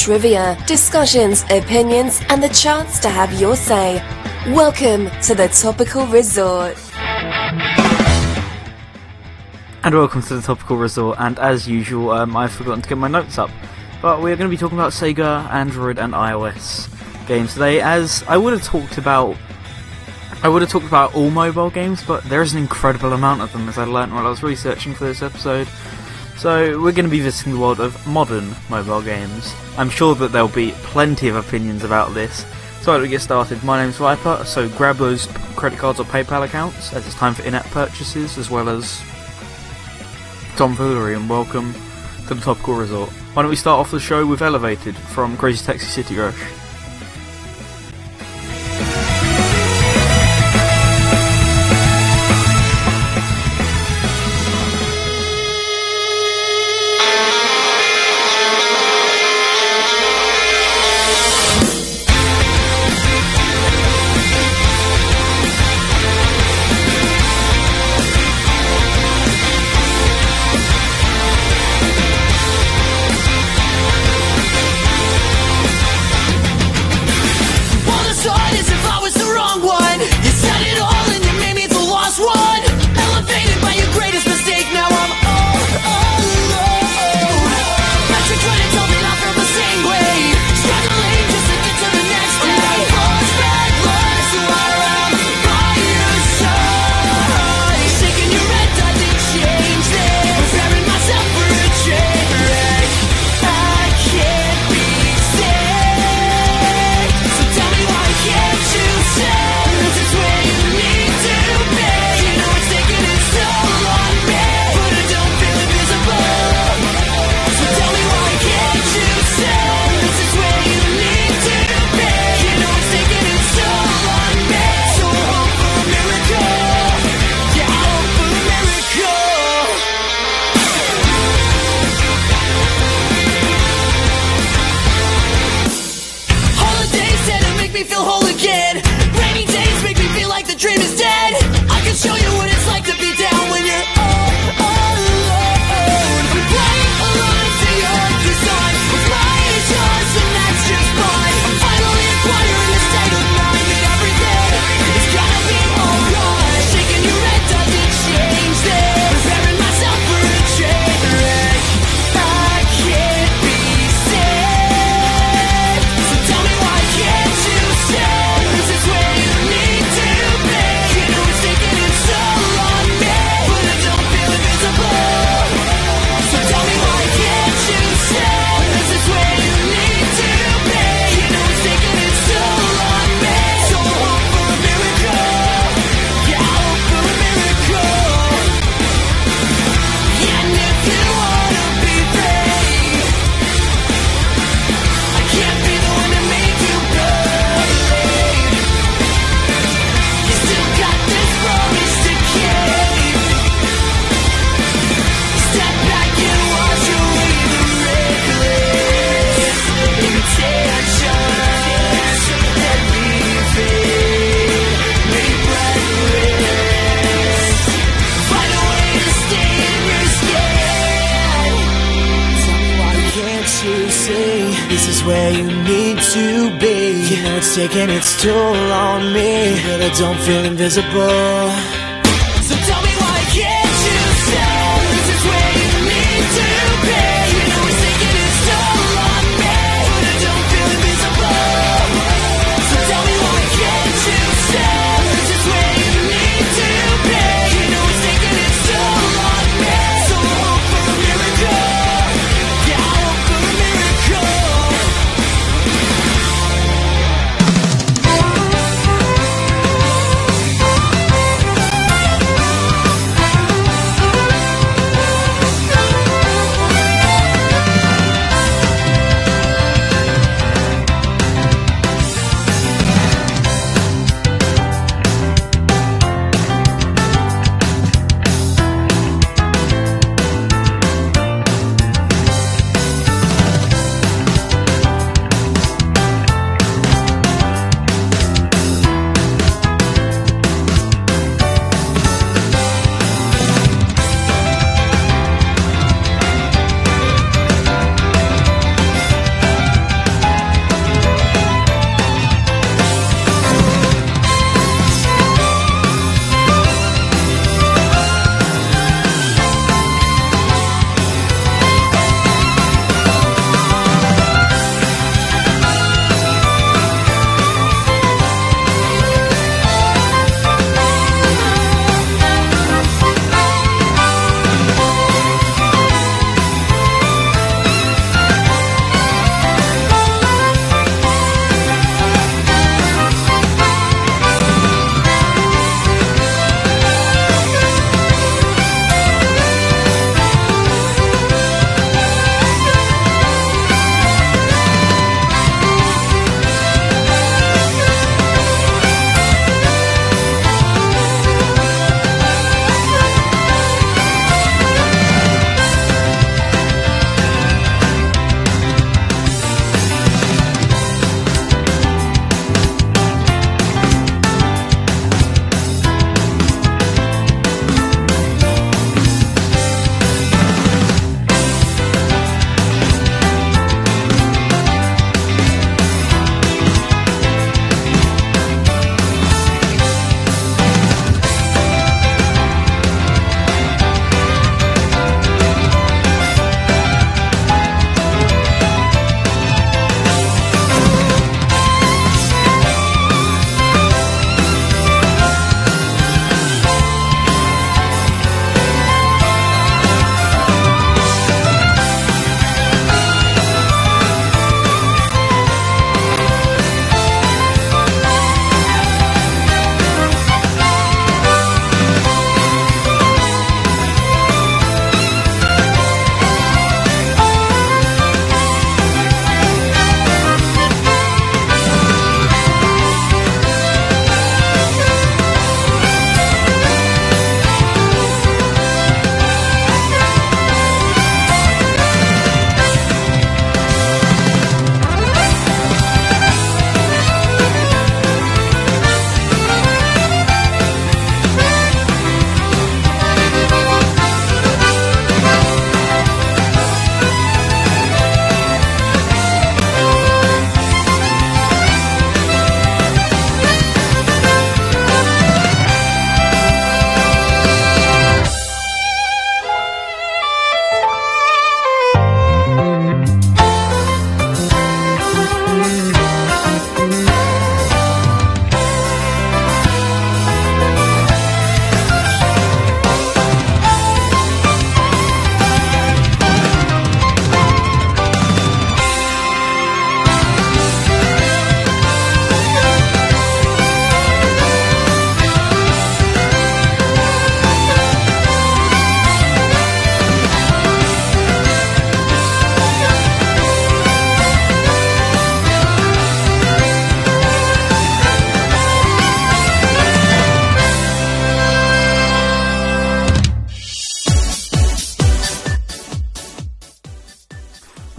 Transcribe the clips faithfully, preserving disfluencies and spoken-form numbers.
trivia, discussions, opinions, and the chance to have your say. Welcome to the Topical Resort. And welcome to the Topical Resort, and as usual, um, I've forgotten to get my notes up. But we're going to be talking about Sega, Android, and iOS games today, as I would have talked about... I would have talked about all mobile games, but there is an incredible amount of them, as I learned while I was researching for this episode. So we're going to be visiting the world of modern mobile games. I'm sure that there'll be plenty of opinions about this. So to get started, my name's Viper, so grab those credit cards or PayPal accounts, as it's time for in-app purchases, as well as tomfoolery, and welcome to the Topical Resort. Why don't we start off the show with Elevated from Crazy Taxi City Rush. Taking its toll on me, but I don't feel invisible. So tell me why can't you say this is where you need to be? You know it's taking its toll on me, but I don't feel invisible. So tell me why can't you say this is where you need to be? You know it's taking its toll on me. So I hope for a miracle. Yeah, I hope for a miracle.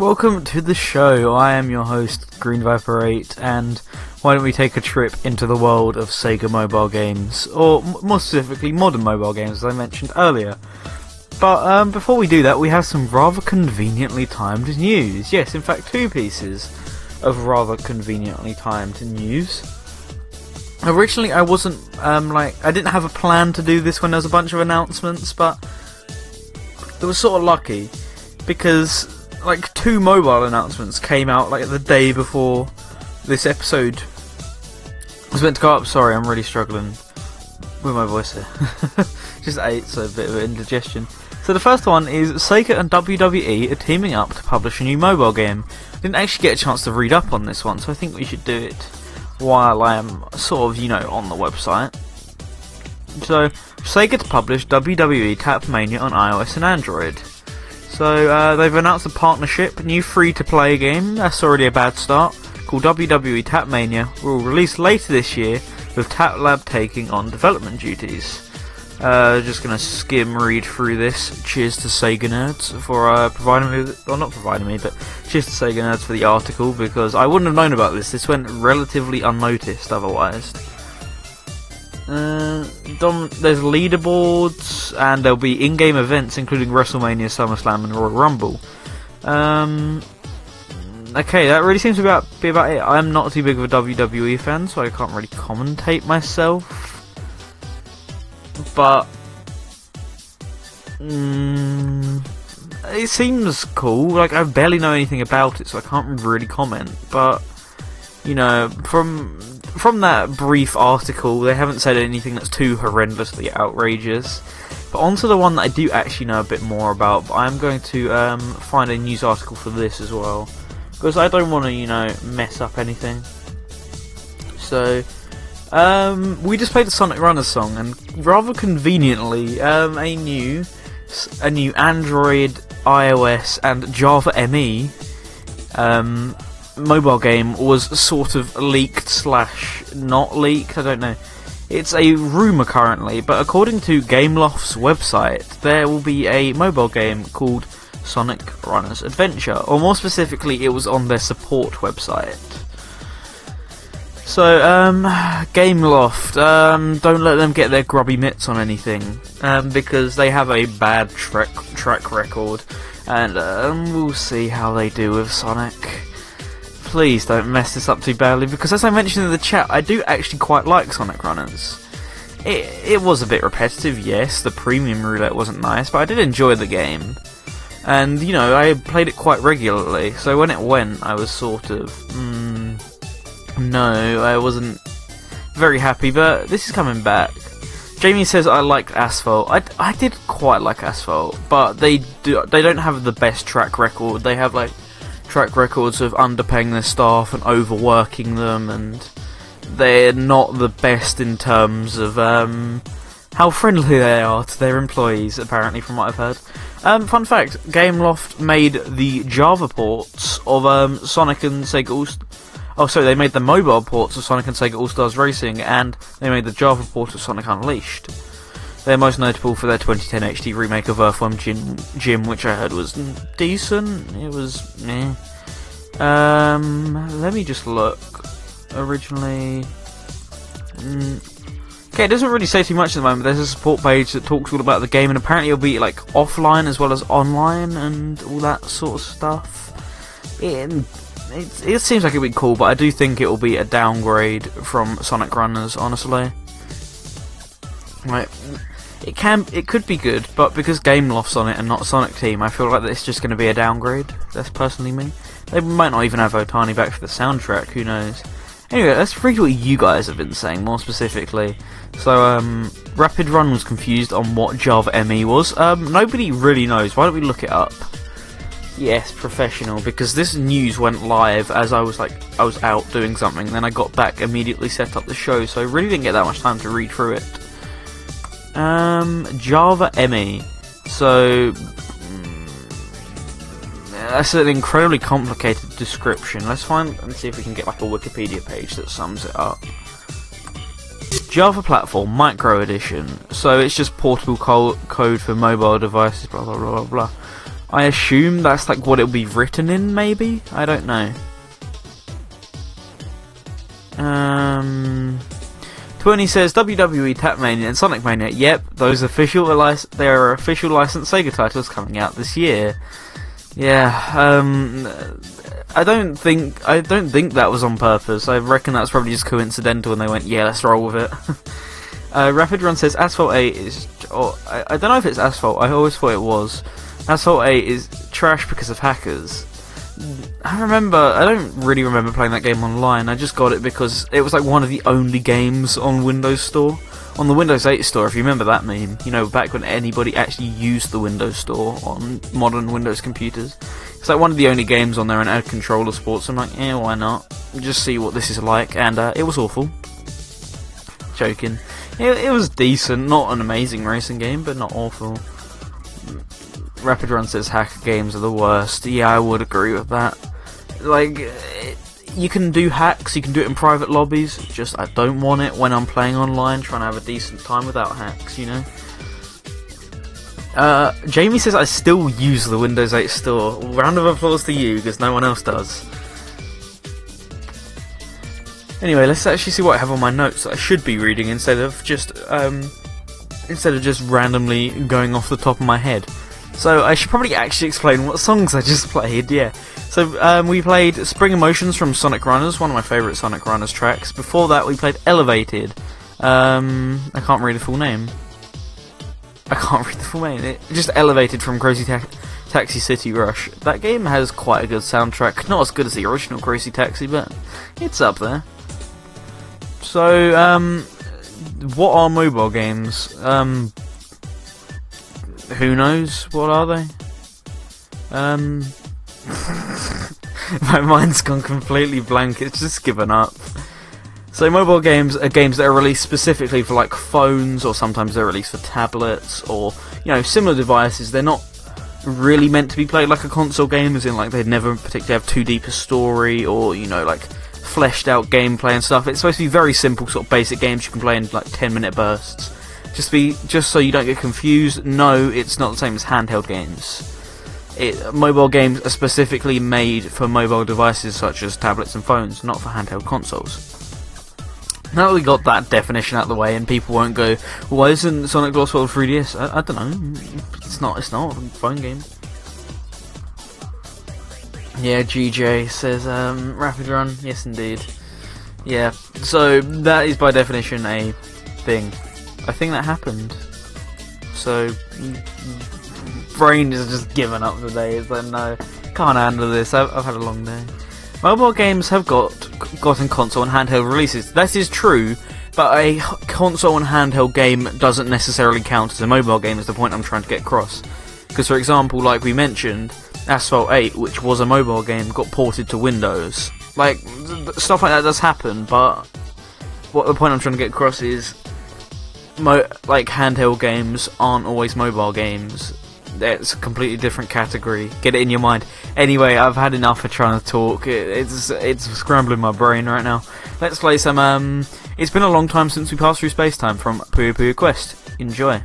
Welcome to the show. I am your host, Green Viper eight, and why don't we take a trip into the world of Sega mobile games, or more specifically, modern mobile games, as I mentioned earlier. But um, before we do that, we have some rather conveniently timed news. Yes, in fact, two pieces of rather conveniently timed news. Originally, I wasn't um, like I didn't have a plan to do this when there was a bunch of announcements, but it was sort of lucky because. Like, two mobile announcements came out, like, the day before this episode was meant to go up. Sorry, I'm really struggling with my voice here. Just ate, so a bit of indigestion. So the first one is Sega and W W E are teaming up to publish a new mobile game. I didn't actually get a chance to read up on this one, so I think we should do it while I am sort of, you know, on the website. So, Sega to publish W W E Tap Mania on iOS and Android. So, uh, they've announced a partnership, new free-to-play game, that's already a bad start, called W W E Tap Mania, will release later this year, with Tap Lab taking on development duties. Uh, just gonna skim read through this. Cheers to Sega Nerds for, uh, providing me with, well, not providing me, but cheers to Sega Nerds for the article, because I wouldn't have known about this, this went relatively unnoticed otherwise. Uh, dom- there's leaderboards, and there'll be in-game events, including WrestleMania, SummerSlam, and Royal Rumble. Um, okay, that really seems to be about, be about it. I'm not too big of a W W E fan, so I can't really commentate myself. But um, it seems cool. Like, I barely know anything about it, so I can't really comment. But you know, from from that brief article, they haven't said anything that's too horrendously outrageous. But onto the one that I do actually know a bit more about, but I'm going to um, find a news article for this as well, because I don't want to, you know, mess up anything. So, um, we just played the Sonic Runners song, and rather conveniently, um, a new, a new Android, iOS, and Java M E, um... mobile game was sort of leaked slash not leaked, I don't know. It's a rumour currently, but according to Gameloft's website, there will be a mobile game called Sonic Runners Adventure, or more specifically, it was on their support website. So, um, Gameloft, um, don't let them get their grubby mitts on anything, um, because they have a bad track, track record, and um, we'll see how they do with Sonic. Please don't mess this up too badly, because as I mentioned in the chat, I do actually quite like Sonic Runners. It it was a bit repetitive, yes, the premium roulette wasn't nice, but I did enjoy the game. And, you know, I played it quite regularly, so when it went, I was sort of, mm, no, I wasn't very happy, but this is coming back. Jamie says I liked Asphalt. I, I did quite like Asphalt, but they do they don't have the best track record. They have, like, track records of underpaying their staff and overworking them, and they're not the best in terms of um, how friendly they are to their employees, apparently, from what I've heard. Um, fun fact, Gameloft made the Java ports of um, Sonic and Sega All-Stars. Oh, sorry, they made the mobile ports of Sonic and Sega All-Stars Racing, and they made the Java port of Sonic Unleashed. They're most notable for their twenty ten H D remake of Earthworm Jim, Jim which I heard was decent. It was, eh. Um, let me just look. Originally... Mm. Okay, it doesn't really say too much at the moment. There's a support page that talks all about the game, and apparently it'll be, like, offline as well as online and all that sort of stuff. It, it, it seems like it'll be cool, but I do think it'll be a downgrade from Sonic Runners, honestly. Right. It can, it could be good, but because Gameloft's on it and not Sonic Team, I feel like it's just going to be a downgrade. That's personally me. They might not even have Otani back for the soundtrack, who knows. Anyway, let's read what you guys have been saying, more specifically. So, um, Rapid Run was confused on what Java M E was. Um, nobody really knows. Why don't we look it up? Yes, professional, because this news went live as I was, like, I was out doing something, then I got back, immediately set up the show, so I really didn't get that much time to read through it. Um, Java M E. So, mm, that's an incredibly complicated description. Let's find and see if we can get, like, a Wikipedia page that sums it up. Java Platform Micro Edition. So it's just portable co- code for mobile devices, blah, blah, blah, blah, blah. I assume that's like what it'll be written in, maybe? I don't know. Um, Twenty says W W E Tap Mania and Sonic Mania. Yep, those official they are official licensed Sega titles coming out this year. Yeah, um, I don't think I don't think that was on purpose. I reckon that's probably just coincidental, and they went, yeah, let's roll with it. uh, Rapid Run says Asphalt eight is. Or, I, I don't know if it's Asphalt. I always thought it was. Asphalt eight is trash because of hackers. I remember, I don't really remember playing that game online, I just got it because it was like one of the only games on Windows Store. On the Windows eight Store, if you remember that meme, you know, back when anybody actually used the Windows Store on modern Windows computers. It's like one of the only games on there, and I had controller sports, so I'm like, eh, why not? Just see what this is like, and uh, it was awful. Joking. It, it was decent, not an amazing racing game, but not awful. Rapid Run says hacker games are the worst. Yeah, I would agree with that. Like, it, you can do hacks, you can do it in private lobbies, just I don't want it when I'm playing online, trying to have a decent time without hacks, you know? Uh, Jamie says I still use the Windows eight Store. Round of applause to you, because no one else does. Anyway, let's actually see what I have on my notes that I should be reading instead of just, um, instead of just randomly going off the top of my head. So I should probably actually explain what songs I just played, yeah. So um, we played Spring Emotions from Sonic Runners, one of my favourite Sonic Runners tracks. Before that we played Elevated. Um, I can't read the full name. I can't read the full name. It, just Elevated from Crazy Ta Taxi City Rush. That game has quite a good soundtrack. Not as good as the original Crazy Taxi, but it's up there. So, um, what are mobile games? Um... Who knows? What are they? Um, my mind's gone completely blank. It's just given up. So mobile games are games that are released specifically for like phones, or sometimes they're released for tablets, or you know, similar devices. They're not really meant to be played like a console game, as in like they'd never particularly have too deep a story, or you know, like fleshed out gameplay and stuff. It's supposed to be very simple, sort of basic games you can play in like ten minute bursts. Just be, just so you don't get confused, no, it's not the same as handheld games. It, mobile games are specifically made for mobile devices such as tablets and phones, not for handheld consoles. Now that we got that definition out of the way, and people won't go, why isn't Sonic Lost World three D S? I, I don't know, it's not, it's not a phone game. Yeah, G J says, um, Rapid Run, yes indeed. Yeah, so that is by definition a thing. I think that happened. So, brain is just given up today. It's like, no, can't handle this. I've, I've had a long day. Mobile games have got gotten console and handheld releases. That is true, but a console and handheld game doesn't necessarily count as a mobile game. Is the point I'm trying to get across? Because, for example, like we mentioned, Asphalt eight, which was a mobile game, got ported to Windows. Like stuff like that does happen, but what the point I'm trying to get across is. Mo like handheld games aren't always mobile games. That's a completely different category. Get it in your mind. Anyway, I've had enough of trying to talk. It, it's it's scrambling my brain right now. Let's play some. Um, it's been a long time since we passed through space time from Puyo Puyo Quest. Enjoy.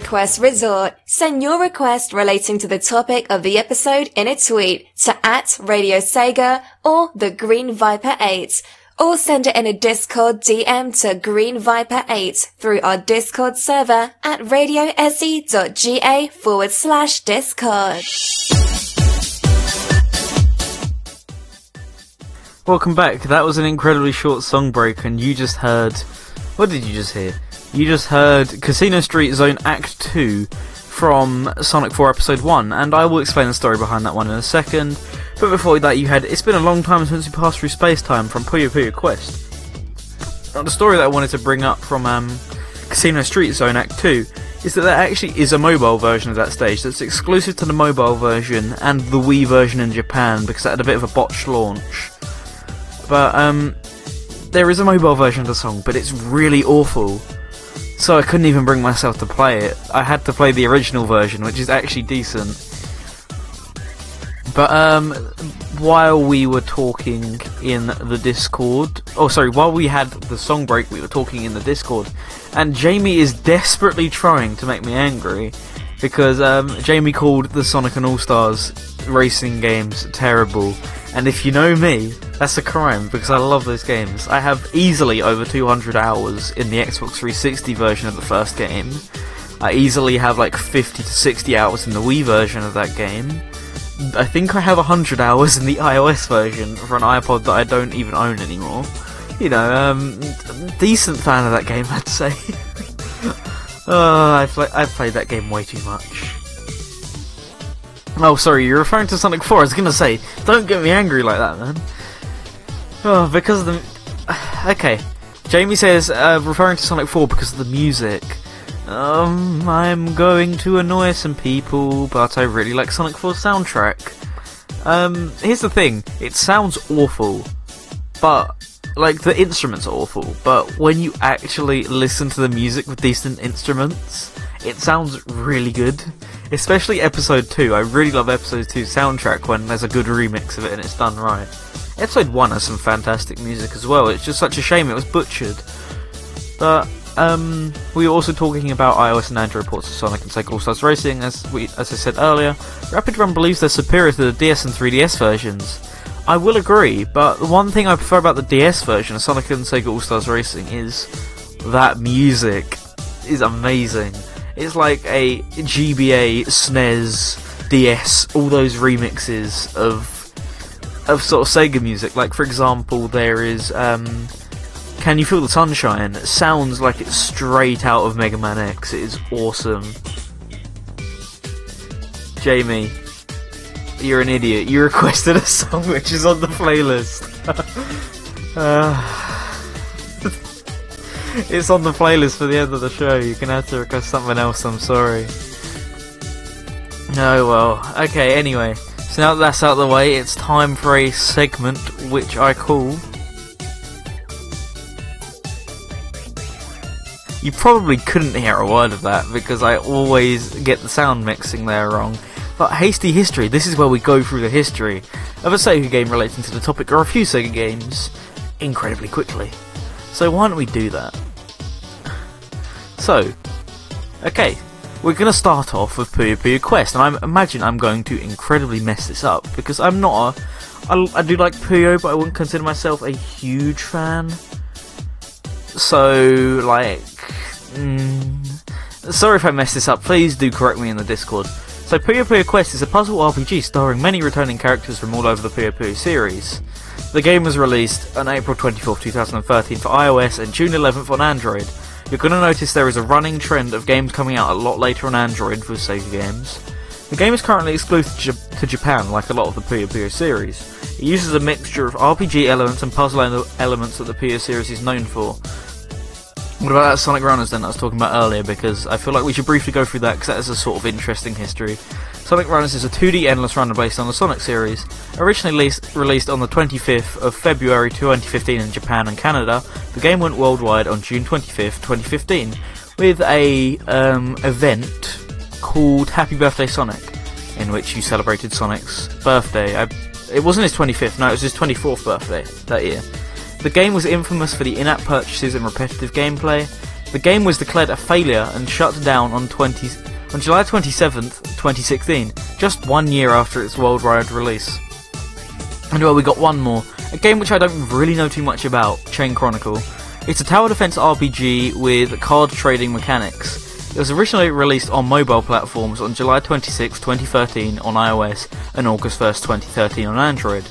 request resort, send your request relating to the topic of the episode in a tweet to at Radio Sega or the Green Viper eight, or send it in a Discord D M to Green Viper eight through our Discord server at radiose.ga forward slash Discord. Welcome back. That was an incredibly short song break, and you just heard... What did you just hear? You just heard Casino Street Zone Act two from Sonic four Episode one, and I will explain the story behind that one in a second. But before that you had It's Been a Long Time Since You Passed Through Space-Time from Puyo Puyo Quest. Now, the story that I wanted to bring up from um, Casino Street Zone Act two is that there actually is a mobile version of that stage that's exclusive to the mobile version and the Wii version in Japan, because that had a bit of a botched launch. But um, there is a mobile version of the song, but it's really awful. So I couldn't even bring myself to play it. I had to play the original version, which is actually decent. But um, while we were talking in the Discord... Oh, sorry, while we had the song break, we were talking in the Discord. And Jamie is desperately trying to make me angry, because um, Jamie called the Sonic and All-Stars racing games terrible. And if you know me, that's a crime, because I love those games. I have easily over two hundred hours in the Xbox three sixty version of the first game. I easily have like fifty to sixty hours in the Wii version of that game. I think I have one hundred hours in the iOS version for an iPod that I don't even own anymore. You know, um, decent fan of that game, I'd say. uh, I've, pl- I've played that game way too much. Oh, sorry, you're referring to Sonic four. I was going to say, don't get me angry like that, man. Oh, because of the... Okay. Jamie says, uh, referring to Sonic four because of the music. Um, I'm going to annoy some people, but I really like Sonic four's soundtrack. Um, here's the thing. It sounds awful, but... Like, the instruments are awful, but when you actually listen to the music with decent instruments, it sounds really good. Especially Episode two. I really love Episode two's soundtrack when there's a good remix of it and it's done right. Episode one has some fantastic music as well. It's just such a shame it was butchered. But um, we were also talking about iOS and Android ports of Sonic and Sega All-Stars Racing. As we, as I said earlier, Rapid Run believes they're superior to the D S and three D S versions. I will agree, but the one thing I prefer about the D S version of Sonic and Sega All-Stars Racing is that music is amazing. It's like a G B A, S N E S, D S, all those remixes of of sort of Sega music. Like, for example, there is um, Can You Feel the Sunshine? It sounds like it's straight out of Mega Man X. It is awesome. Jamie, you're an idiot. You requested a song which is on the playlist. uh... It's on the playlist for the end of the show. You're going to have to request something else, I'm sorry. Oh well. Okay, anyway. So now that that's out of the way, it's time for a segment which I call... You probably couldn't hear a word of that because I always get the sound mixing there wrong. But Hasty History, this is where we go through the history of a Sega game relating to the topic or a few Sega games incredibly quickly. So why don't we do that? So, okay, we're going to start off with Puyo Puyo Quest, and I imagine I'm going to incredibly mess this up, because I'm not a... I, I do like Puyo, but I wouldn't consider myself a huge fan. So, like... Mm, sorry if I mess this up, please do correct me in the Discord. So Puyo Puyo Quest is a puzzle R P G starring many returning characters from all over the Puyo Puyo series. The game was released on April twenty-fourth, twenty thirteen for iOS and June eleventh on Android. You're going to notice there is a running trend of games coming out a lot later on Android for Sega games. The game is currently exclusive to Japan, like a lot of the Puyo Puyo series. It uses a mixture of R P G elements and puzzle elements that the Puyo series is known for. What about that Sonic Runners then I was talking about earlier, because I feel like we should briefly go through that, because that is a sort of interesting history. Sonic Runners is a two D endless runner based on the Sonic series, originally released on the twenty-fifth of February twenty fifteen in Japan and Canada. The game went worldwide on June twenty-fifth, twenty fifteen, with a um, event called Happy Birthday Sonic, in which you celebrated Sonic's birthday. I, it wasn't his twenty-fifth, no, it was his twenty-fourth birthday that year. The game was infamous for the in-app purchases and repetitive gameplay. The game was declared a failure and shut down on, twenty, on July twenty-seventh, twenty sixteen, just one year after its worldwide release. And well, we got one more, a game which I don't really know too much about, Chain Chronicle. It's a tower defense R P G with card trading mechanics. It was originally released on mobile platforms on July twenty-sixth, twenty thirteen on iOS and August first, twenty thirteen on Android.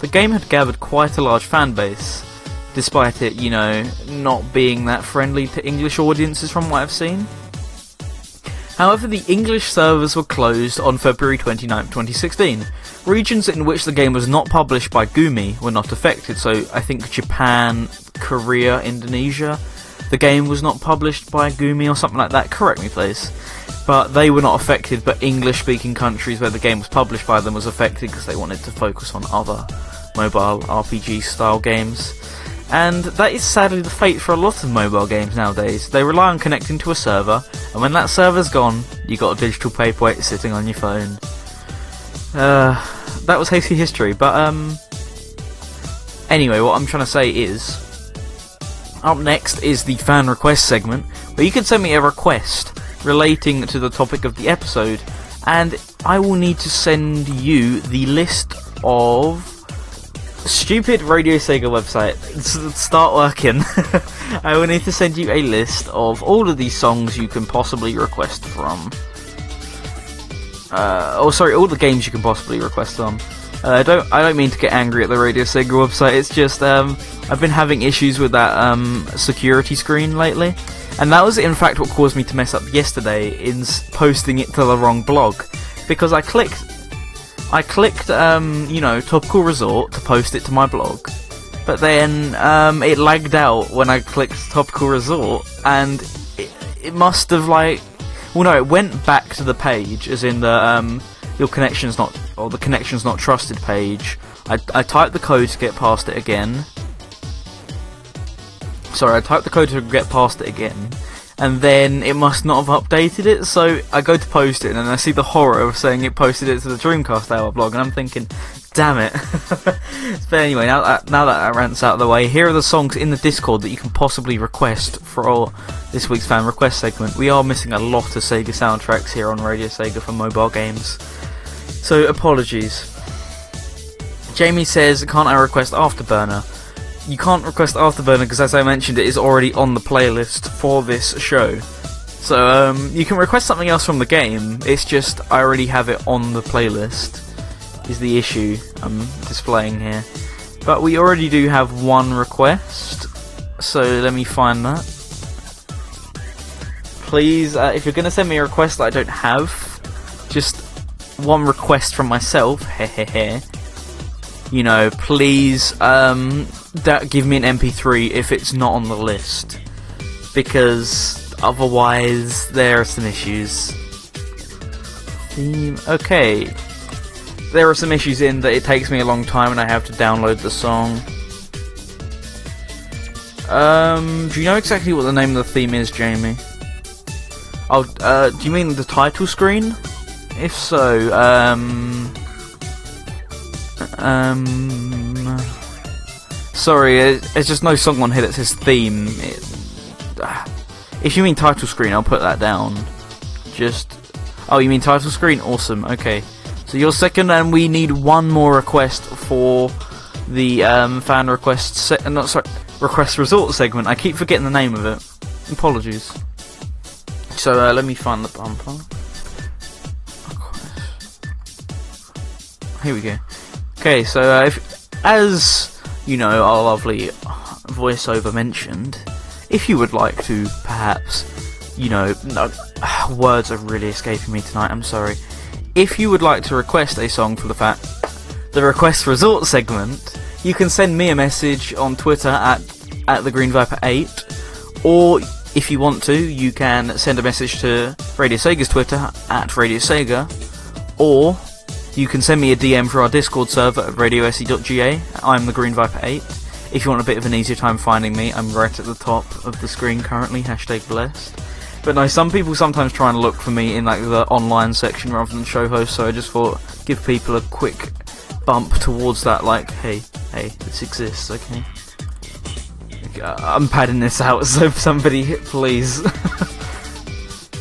The game had gathered quite a large fan base, despite it, you know, not being that friendly to English audiences from what I've seen. However, the English servers were closed on February twenty-ninth, twenty sixteen. Regions in which the game was not published by Gumi were not affected, so I think Japan, Korea, Indonesia, the game was not published by Gumi or something like that, correct me please. But they were not affected, but English-speaking countries where the game was published by them was affected because they wanted to focus on other mobile R P G-style games. And that is sadly the fate for a lot of mobile games nowadays. They rely on connecting to a server, and when that server's gone, you got a digital paperweight sitting on your phone. Uh, that was hasty history, but um... anyway, what I'm trying to say is, up next is the fan request segment, where you can send me a request relating to the topic of the episode, and I will need to send you the list of stupid Radio Sega website. Start working. I will need to send you a list of all of these songs you can possibly request from. Uh, oh, sorry, all the games you can possibly request from. Uh, I don't. I don't mean to get angry at the Radio Sega website. It's just um, I've been having issues with that um, security screen lately, and that was in fact what caused me to mess up yesterday in posting it to the wrong blog, because I clicked. I clicked, um, you know, Topical Resort to post it to my blog, but then um, it lagged out when I clicked Topical Resort, and it, it must have, like... Well, no, it went back to the page, as in the, um, your connection's not... or the connection's not trusted page. I, I typed the code to get past it again. Sorry, I typed the code to get past it again, and then it must not have updated it, so I go to post it, and then I see the horror of saying it posted it to the Dreamcast Hour blog, and I'm thinking, damn it. But anyway, now that, now that that rant's out of the way, here are the songs in the Discord that you can possibly request for this week's fan request segment. We are missing a lot of Sega soundtracks here on Radio Sega for mobile games, so apologies. Jamie says, can't I request Afterburner? You can't request Afterburner because, as I mentioned, it is already on the playlist for this show. So, um, you can request something else from the game, it's just I already have it on the playlist, is the issue I'm displaying here. But we already do have one request, so let me find that. Please, uh, if you're going to send me a request that I don't have, just one request from myself, hehehe. You know, please um, that give me an M P three if it's not on the list, because otherwise there are some issues. Theme. Okay, there are some issues in that it takes me a long time and I have to download the song. Um, do you know exactly what the name of the theme is, Jamie? Oh, uh, do you mean the title screen? If so, um... Um, sorry, there's just no song on here that says theme. It, uh, if you mean title screen, I'll put that down. Just, oh, you mean title screen? Awesome. Okay, so you're second, and we need one more request for the um, fan request. Se not sorry, request resort segment. I keep forgetting the name of it. Apologies. So uh, let me find the bumper. Here we go. Okay, so uh, if, as, you know, our lovely voiceover mentioned, if you would like to perhaps, you know, no, words are really escaping me tonight, I'm sorry. If you would like to request a song for the fa the Request Resort segment, you can send me a message on Twitter at, at the green viper eight, or if you want to, you can send a message to Radio Sega's Twitter at Radio Sega, or... you can send me a D M for our Discord server at radio S E dot G A. I'm the Green Viper eight. If you want a bit of an easier time finding me, I'm right at the top of the screen currently, hashtag blessed. But no, some people sometimes try and look for me in like the online section rather than show host, so I just thought give people a quick bump towards that, like, hey, hey, this exists, okay? I'm padding this out, so somebody, please.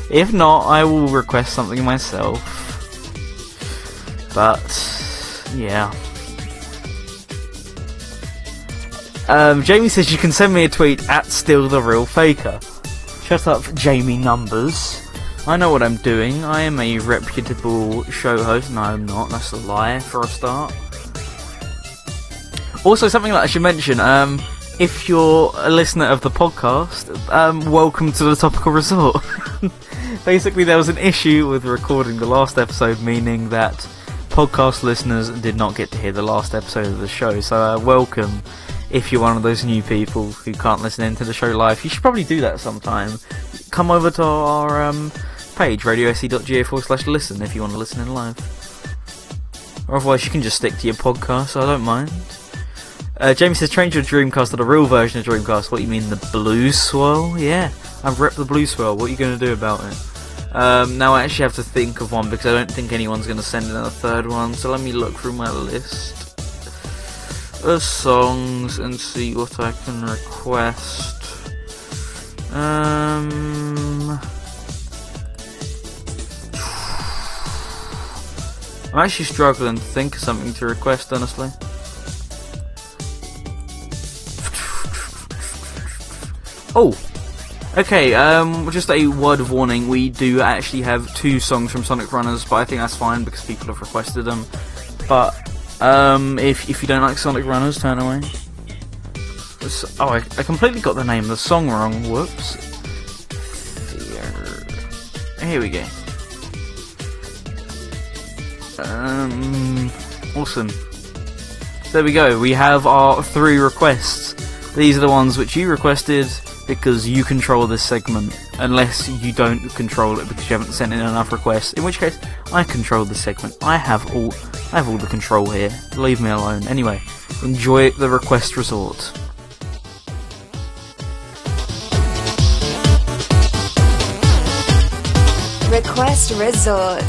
If not, I will request something myself. But, yeah. Um, Jamie says you can send me a tweet at StillTheRealFaker. Shut up, Jamie Numbers. I know what I'm doing. I am a reputable show host. No, I'm not. That's a lie, for a start. Also, something that I should mention, um, if you're a listener of the podcast, um, welcome to the Topical Resort. Basically, there was an issue with recording the last episode, meaning that podcast listeners did not get to hear the last episode of the show, so uh, welcome if you're one of those new people who can't listen into the show live. You should probably do that sometime. Come over to our um, page, radio s c dot g a forward slash listen, if you want to listen in live. Or otherwise, you can just stick to your podcast, so I don't mind. Uh, Jamie says, change your Dreamcast to the real version of Dreamcast. What, you mean the blue swirl? Yeah, I've ripped the blue swirl. What are you going to do about it? Um, now I actually have to think of one, because I don't think anyone's going to send in a third one. So let me look through my list of songs and see what I can request. Um, I'm actually struggling to think of something to request, honestly. Oh, okay, um, just a word of warning, we do actually have two songs from Sonic Runners, but I think that's fine because people have requested them. But, um, if, if you don't like Sonic Runners, turn away. So, oh, I, I completely got the name of the song wrong, whoops. Here we go. Um, awesome. There we go, we have our three requests. These are the ones which you requested, because you control this segment, unless you don't control it because you haven't sent in enough requests, in which case I control the segment. I have all I have all the control here. Leave me alone. Anyway, enjoy the request resort. Request resort.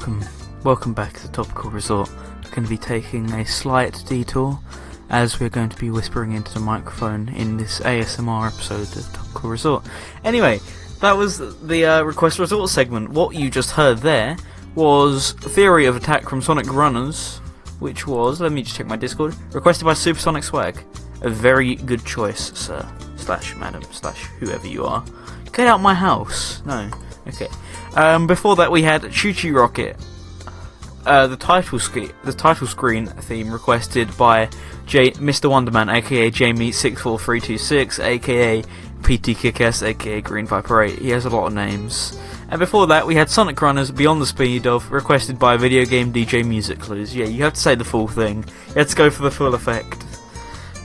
welcome welcome back to the Topical Resort. We're going to be taking a slight detour as we're going to be whispering into the microphone in this A S M R episode of the Topical Resort. Anyway, that was the uh, Request Resort segment. What you just heard there was Theory of Attack from Sonic Runners, which was, let me just check my Discord, requested by Supersonic Swag. A very good choice, sir, slash madam, slash whoever you are. Get out my house. No. Okay. Um, before that, we had Chu Chu Rocket, uh, the title screen, the title screen theme requested by J- Mister Wonderman, aka Jamie six four three two six, aka P T Kickass, aka Green Viper eight. He has a lot of names. And before that, we had Sonic Runners Beyond the Speed of, requested by Video Game D J Music Clues. Yeah, you have to say the full thing. Let's go for the full effect.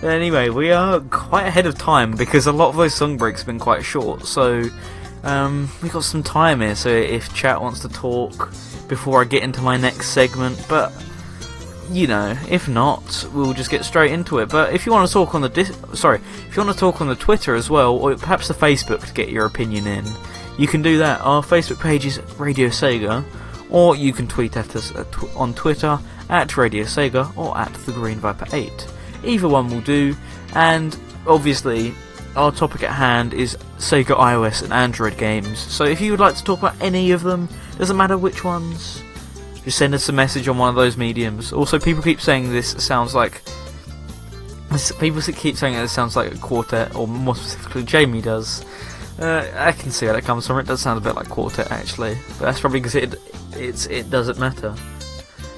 Anyway, we are quite ahead of time because a lot of those song breaks have been quite short, so um, we've got some time here, so if chat wants to talk before I get into my next segment, but, you know, if not, we'll just get straight into it. But if you want to talk on the dis- sorry, if you want to talk on the Twitter as well, or perhaps the Facebook to get your opinion in, you can do that. Our Facebook page is Radio Sega, or you can tweet at us at tw- on Twitter at Radio Sega or at The Green Viper eight. Either one will do, and obviously our topic at hand is Sega iOS and Android games, so if you would like to talk about any of them, doesn't matter which ones, just send us a message on one of those mediums. Also, people keep saying this sounds like, people keep saying this sounds like a quartet, or more specifically Jamie does. Uh, I can see where that comes from, it does sound a bit like quartet actually, but that's probably because it, it's, it doesn't matter.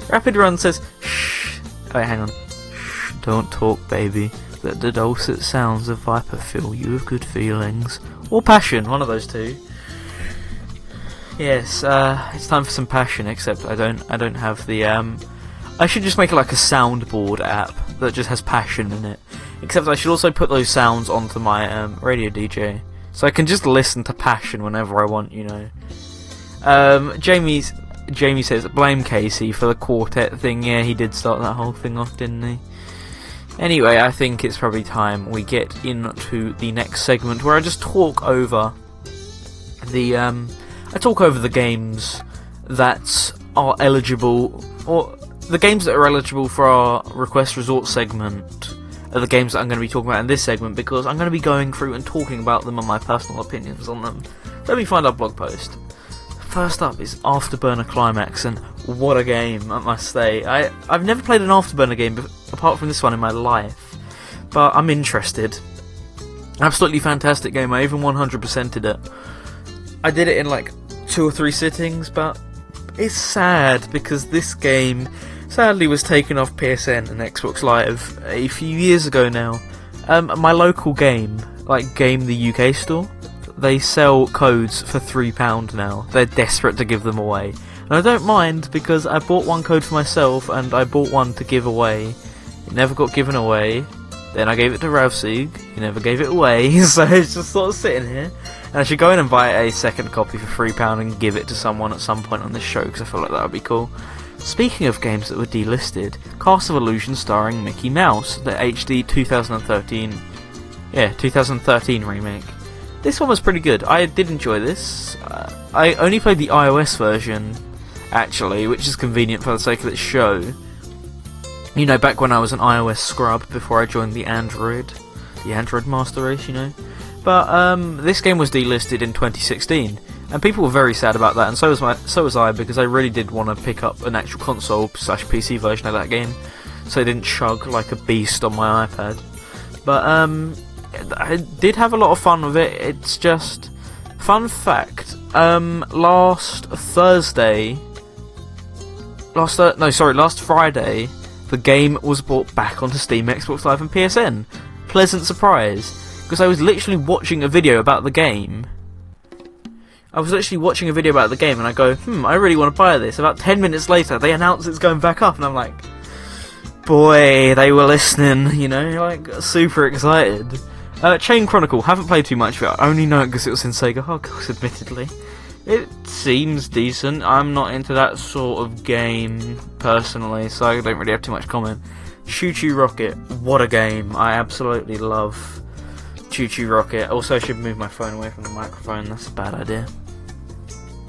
Rapid Run says, shh, oh, hang on. Don't talk, baby. Let the dulcet sounds of Viper fill you with good feelings. Or passion, one of those two. Yes, uh, it's time for some passion, except I don't I don't have the... Um, I should just make it like a soundboard app that just has passion in it. Except I should also put those sounds onto my um, radio D J. So I can just listen to passion whenever I want, you know. Um, Jamie's, Jamie says, blame Casey for the quartet thing. Yeah, he did start that whole thing off, didn't he? Anyway, I think it's probably time we get into the next segment where I just talk over the um, I talk over the games that are eligible, or the games that are eligible for our Request Resort segment are the games that I'm going to be talking about in this segment, because I'm going to be going through and talking about them and my personal opinions on them. Let me find our blog post. First up is Afterburner Climax, and what a game, I must say. I, I've never played an Afterburner game be- apart from this one in my life, but I'm interested. Absolutely fantastic game, I even one hundred percented it. I did it in like two or three sittings, but it's sad because this game sadly was taken off P S N and Xbox Live a few years ago now. Um, my local game, like Game the U K store, they sell codes for three pounds now. They're desperate to give them away. And I don't mind, because I bought one code for myself, and I bought one to give away. It never got given away. Then I gave it to Ravsig. He never gave it away, so it's just sort of sitting here. And I should go in and buy a second copy for three pounds and give it to someone at some point on this show, because I feel like that would be cool. Speaking of games that were delisted, Castle of Illusion starring Mickey Mouse, the H D twenty thirteen... Yeah, twenty thirteen remake. This one was pretty good. I did enjoy this. Uh, I only played the iOS version, actually, which is convenient for the sake of this show. You know, back when I was an iOS scrub before I joined the Android, the Android Master Race, you know. But um, this game was delisted in twenty sixteen, and people were very sad about that, and so was my, so was I, because I really did want to pick up an actual console slash P C version of that game, so it didn't chug like a beast on my iPad. But um. I did have a lot of fun with it. It's just, fun fact, um, last Thursday, last, th- no sorry, last Friday, the game was brought back onto Steam, Xbox Live and P S N. Pleasant surprise, because I was literally watching a video about the game. I was literally watching a video about the game and I go, hmm, I really want to buy this. About ten minutes later, they announce it's going back up and I'm like, boy, they were listening, you know, like, super excited. Uh, Chain Chronicle, haven't played too much of it, I only know it because it was in Sega Hardcore, admittedly. It seems decent, I'm not into that sort of game, personally, so I don't really have too much comment. Chu Chu Rocket, what a game, I absolutely love Chu Chu Rocket. Also, I should move my phone away from the microphone, that's a bad idea.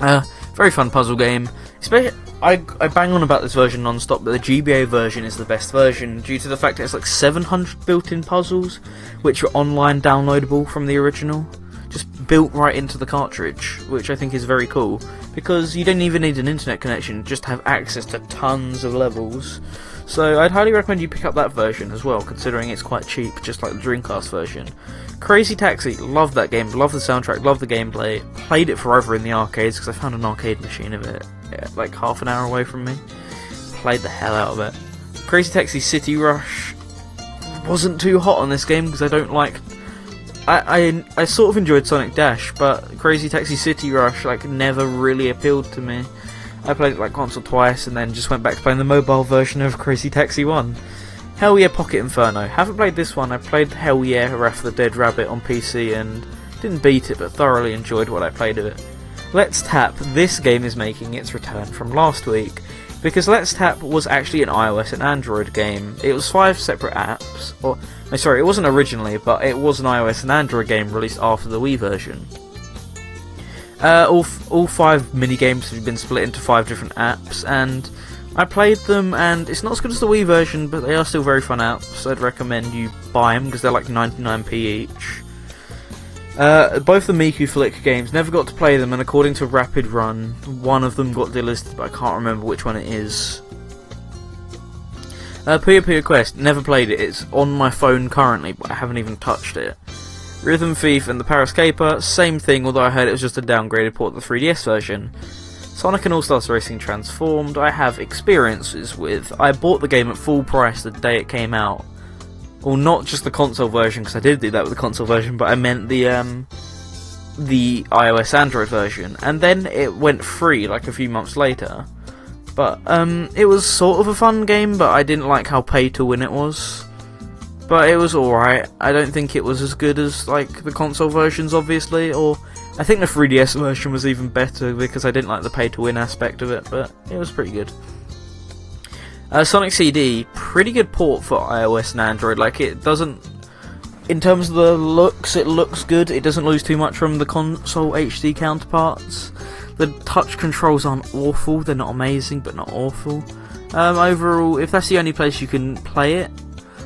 Uh, very fun puzzle game, especially... I, I bang on about this version non-stop, but the G B A version is the best version due to the fact that it's like seven hundred built-in puzzles which are online downloadable from the original, just built right into the cartridge, which I think is very cool because you don't even need an internet connection, just have access to tons of levels. So I'd highly recommend you pick up that version as well, considering it's quite cheap, just like the Dreamcast version. Crazy Taxi, love that game, love the soundtrack, love the gameplay, played it forever in the arcades because I found an arcade machine of it yeah, like half an hour away from me, played the hell out of it. Crazy Taxi City Rush wasn't too hot on this game because I don't like... I, I I sort of enjoyed Sonic Dash, but Crazy Taxi City Rush like never really appealed to me. I played it like once or twice and then just went back to playing the mobile version of Crazy Taxi one. Hell Yeah Pocket Inferno. Haven't played this one. I played Hell Yeah Wrath of the Dead Rabbit on P C and didn't beat it, but thoroughly enjoyed what I played of it. Let's Tap. This game is making its return from last week, because Let's Tap was actually an iOS and Android game. It was five separate apps, or no, sorry, it wasn't originally, but it was an iOS and Android game released after the Wii version. Uh, all f all five mini games have been split into five different apps, and I played them, and it's not as good as the Wii version, but they are still very fun apps. So I'd recommend you buy them because they're like ninety-nine p each. Uh, both the Miku Flick games, never got to play them, and according to Rapid Run, one of them got delisted, but I can't remember which one it is. Uh, Puyo Puyo Quest, never played it, it's on my phone currently, but I haven't even touched it. Rhythm Thief and the Paris Caper, same thing, although I heard it was just a downgraded port of the three D S version. Sonic and All-Stars Racing Transformed, I have experiences with. I bought the game at full price the day it came out. Well, not just the console version, because I did do that with the console version, but I meant the um, the iOS Android version. And then it went free, like, a few months later. But um, it was sort of a fun game, but I didn't like how pay-to-win it was. But it was alright. I don't think it was as good as, like, the console versions, obviously, or... I think the three D S version was even better, because I didn't like the pay-to-win aspect of it, but it was pretty good. Uh, Sonic C D, pretty good port for iOS and Android. Like, it doesn't, in terms of the looks, it looks good. It doesn't lose too much from the console H D counterparts. The touch controls aren't awful. They're not amazing, but not awful. Um, overall, if that's the only place you can play it,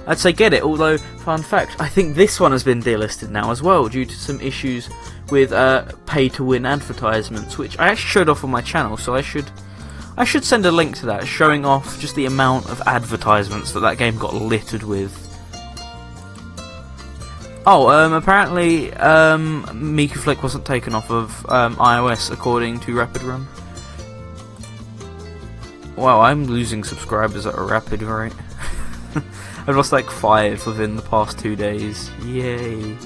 I'd say get it. Although, fun fact, I think this one has been delisted now as well due to some issues with uh, pay-to-win advertisements, which I actually showed off on my channel, so I should... I should send a link to that, showing off just the amount of advertisements that that game got littered with. Oh, um, apparently um, Miku Flick wasn't taken off of um, iOS, according to Rapid Run. Wow, I'm losing subscribers at a rapid rate. I've lost like five within the past two days. Yay.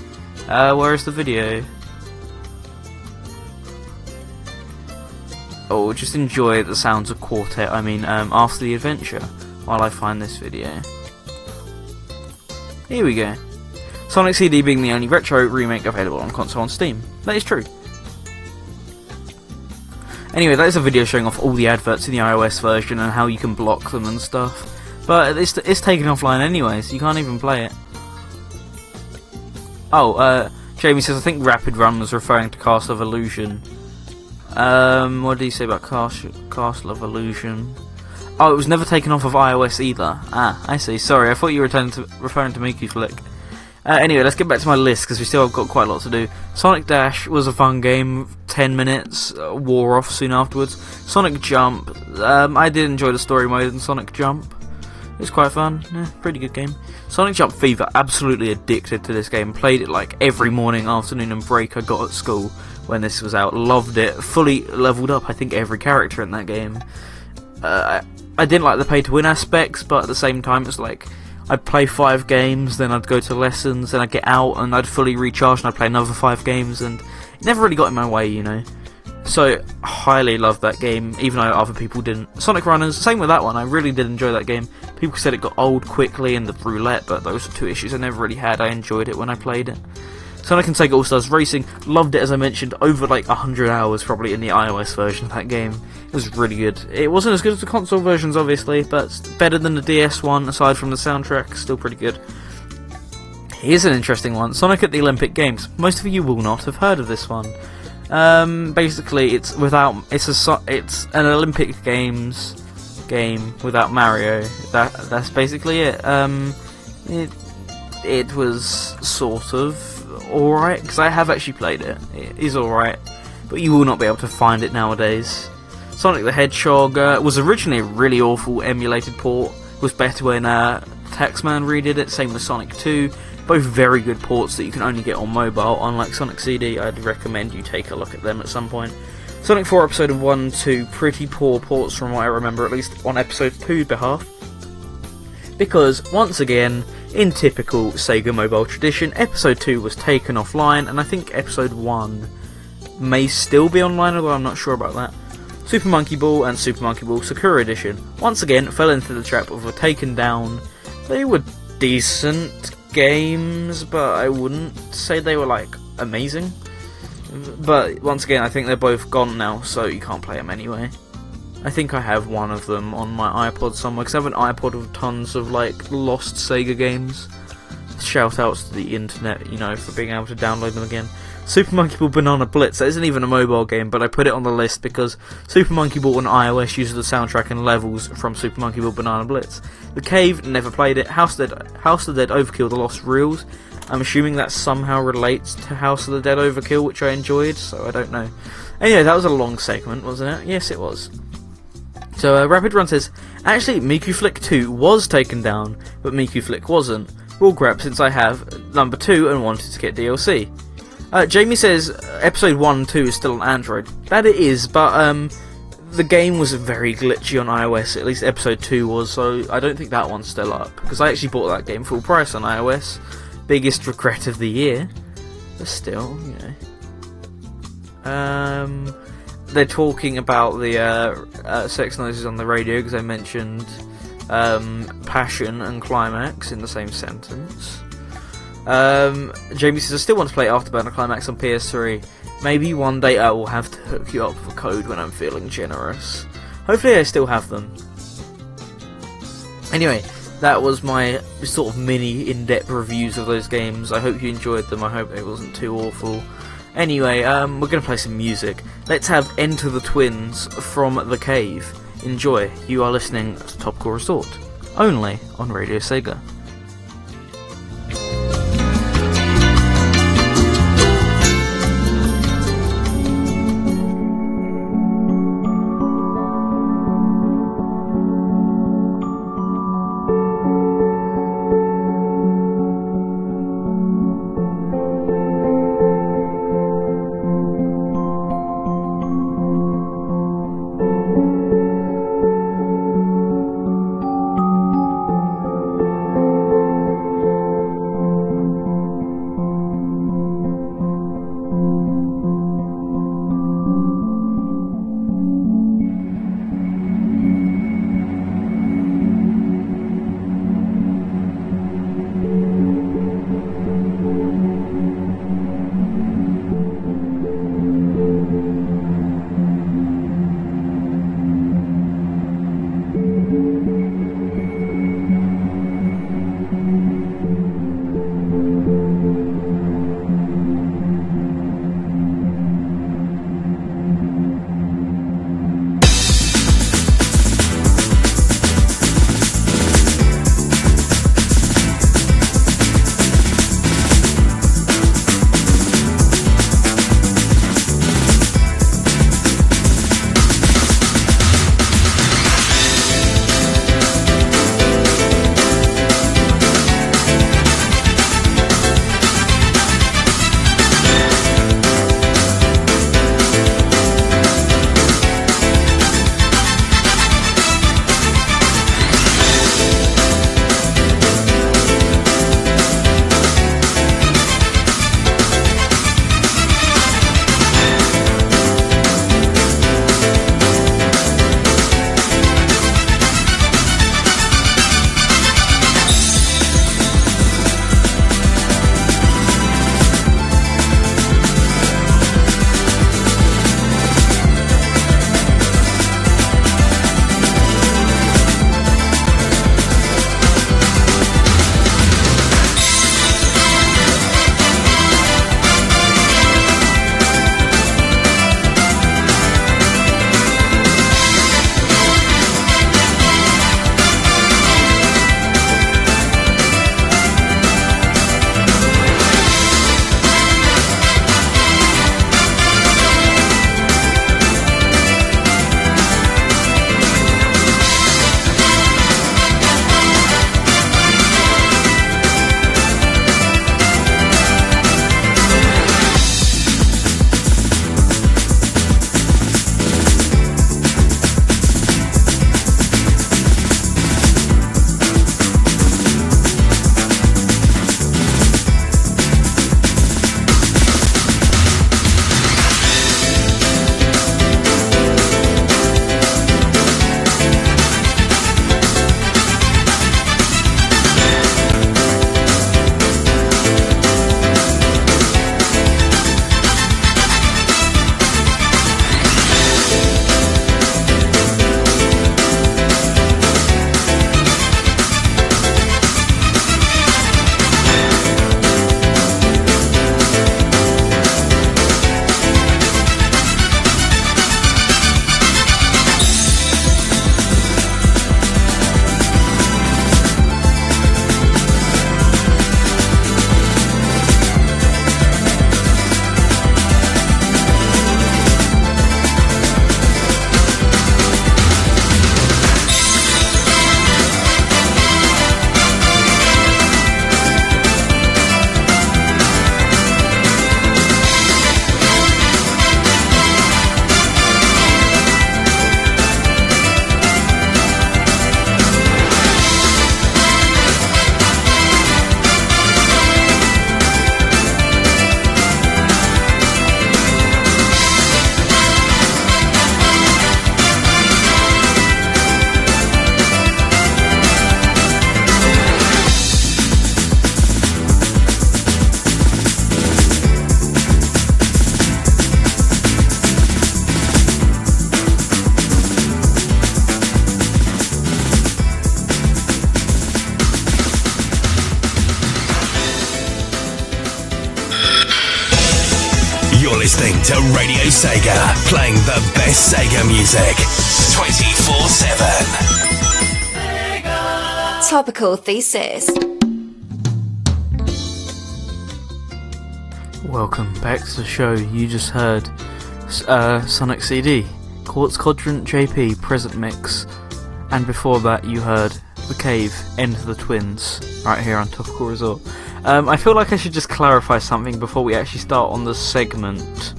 Uh, where is the video? Oh, just enjoy the sounds of Quartet, I mean, um, After the Adventure, while I find this video. Here we go. Sonic C D being the only retro remake available on console on Steam. That is true. Anyway, that is a video showing off all the adverts in the iOS version and how you can block them and stuff. But it's, it's taken offline anyway, so you can't even play it. Oh, uh, Jamie says, I think Rapid Run was referring to Castle of Illusion. Um, what did he say about Castle, Castle of Illusion? Oh, it was never taken off of iOS either. Ah, I see. Sorry, I thought you were referring to, referring to Miku Flick. Uh, anyway, let's get back to my list, because we still have got quite a lot to do. Sonic Dash was a fun game. ten minutes, uh, wore off soon afterwards. Sonic Jump. Um, I did enjoy the story mode in Sonic Jump. It was quite fun. Yeah, pretty good game. Sonic Jump Fever. Absolutely addicted to this game. Played it like every morning, afternoon and break I got at school when this was out. Loved it. Fully leveled up, I think, every character in that game. Uh, I didn't like the pay-to-win aspects, but at the same time, it's like, I'd play five games, then I'd go to lessons, then I'd get out, and I'd fully recharge, and I'd play another five games, and it never really got in my way, you know. So, highly loved that game, even though other people didn't. Sonic Runners, same with that one, I really did enjoy that game. People said it got old quickly, and the roulette, but those are two issues I never really had. I enjoyed it when I played it. Sonic and Sega All-Stars Racing, loved it as I mentioned, over like one hundred hours probably in the iOS version of that game. It was really good. It wasn't as good as the console versions obviously, but better than the D S one, aside from the soundtrack, still pretty good. Here's an interesting one, Sonic at the Olympic Games. Most of you will not have heard of this one. Um, basically, it's without it's a it's an Olympic Games game without Mario. That that's basically it. Um, it it was sort of alright because I have actually played it. It is alright, but you will not be able to find it nowadays. Sonic the Hedgehog uh, was originally a really awful emulated port. It was better when uh, Taxman redid it. Same with Sonic two. Both very good ports that you can only get on mobile. Unlike Sonic C D, I'd recommend you take a look at them at some point. Sonic four Episode one, two, pretty poor ports from what I remember, at least on Episode two's behalf. Because, once again, in typical Sega Mobile tradition, Episode two was taken offline, and I think Episode one may still be online, although I'm not sure about that. Super Monkey Ball and Super Monkey Ball Sakura Edition, once again, fell into the trap of a taken down. They were decent games, but I wouldn't say they were, like, amazing. But, once again, I think they're both gone now, so you can't play them anyway. I think I have one of them on my iPod somewhere, because I have an iPod with tons of, like, lost Sega games. Shout outs to the internet, you know, for being able to download them again. Super Monkey Ball Banana Blitz, that isn't even a mobile game, but I put it on the list because Super Monkey Ball on iOS uses the soundtrack and levels from Super Monkey Ball Banana Blitz. The Cave, never played it. House of the Dead, House of the Dead Overkill, The Lost Reels. I'm assuming that somehow relates to House of the Dead Overkill, which I enjoyed, so I don't know. Anyway, that was a long segment, wasn't it? Yes, it was. So, uh, Rapid Run says, actually, Miku Flick two was taken down, but Miku Flick wasn't. We'll grab since I have number two and wanted to get D L C. Uh, Jamie says Episode one and two is still on Android. That it is, but um, the game was very glitchy on iOS, at least Episode two was, so I don't think that one's still up, because I actually bought that game full price on iOS. Biggest regret of the year, but still, you know. Um, they're talking about the uh, uh, sex noises on the radio, because I mentioned um, Passion and Climax in the same sentence. Um, Jamie says, I still want to play Afterburner Climax on P S three. Maybe one day I will have to hook you up for code when I'm feeling generous. Hopefully I still have them. Anyway, that was my sort of mini in-depth reviews of those games. I hope you enjoyed them. I hope it wasn't too awful. Anyway, um, we're going to play some music. Let's have Enter the Twins from The Cave. Enjoy. You are listening to Topical Resort, only on Radio Sega. listening to Radio Sega, playing the best Sega music, twenty-four seven. Topical Thesis. Welcome back to the show. You just heard uh, Sonic C D, Quartz Quadrant J P, Present Mix, and before that you heard The Cave, End of the Twins, right here on Topical Resort. Um, I feel like I should just clarify something before we actually start on the segment.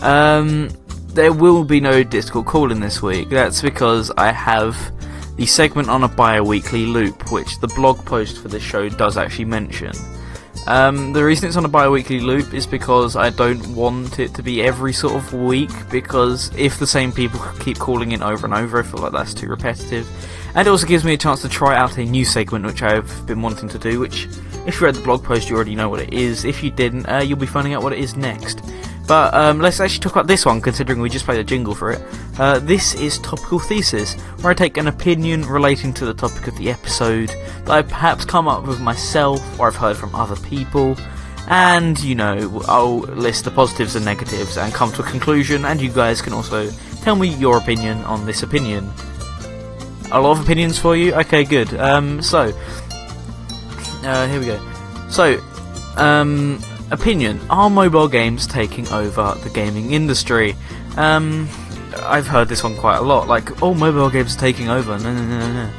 Um, there will be no Discord call-in this week. That's because I have the segment on a bi-weekly loop, which the blog post for this show does actually mention. Um, the reason it's on a bi-weekly loop is because I don't want it to be every sort of week, because if the same people keep calling in over and over, I feel like that's too repetitive. And it also gives me a chance to try out a new segment, which I've been wanting to do, which, if you read the blog post, you already know what it is. If you didn't, uh, you'll be finding out what it is next. But um, let's actually talk about this one, considering we just played a jingle for it. Uh, this is Topical Thesis, where I take an opinion relating to the topic of the episode that I perhaps come up with myself, or I've heard from other people. And, you know, I'll list the positives and negatives and come to a conclusion, and you guys can also tell me your opinion on this opinion. A lot of opinions for you? Okay, good. Um, so, uh, here we go. So, um, opinion. Are mobile games taking over the gaming industry? Um, I've heard this one quite a lot. Like, oh, mobile games are taking over. No, no, no, no.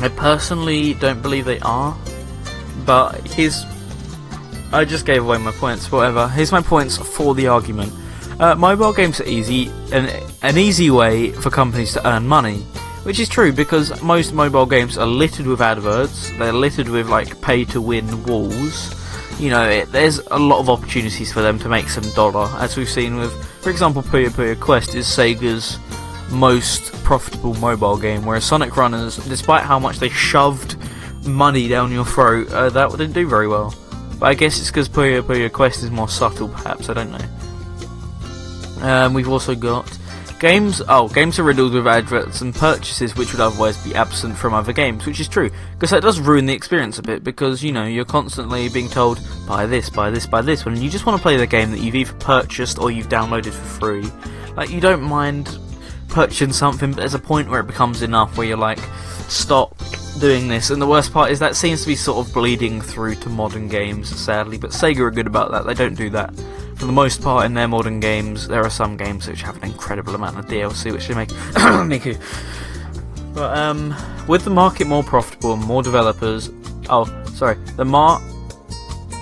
I personally don't believe they are. But here's... I just gave away my points, whatever. Here's my points for the argument. Uh, mobile games are easy, an, an easy way for companies to earn money. Which is true, because most mobile games are littered with adverts, they're littered with like pay-to-win walls. You know, it, there's a lot of opportunities for them to make some dollar, as we've seen with, for example, Puyo Puyo Quest is Sega's most profitable mobile game, whereas Sonic Runners, despite how much they shoved money down your throat, uh, that didn't do very well. But I guess it's because Puyo Puyo Quest is more subtle, perhaps, I don't know. Um, we've also got... Games oh, games are riddled with adverts and purchases which would otherwise be absent from other games, which is true, because that does ruin the experience a bit, because, you know, you're constantly being told, buy this, buy this, buy this, when you just want to play the game that you've either purchased or you've downloaded for free. Like, you don't mind purchasing something, but there's a point where it becomes enough where you're like, stop doing this, and the worst part is that seems to be sort of bleeding through to modern games, sadly, but Sega are good about that, they don't do that. For the most part, in their modern games, there are some games which have an incredible amount of D L C, which they make. Miku. But um, with the market more profitable and more developers, oh, sorry, the mar,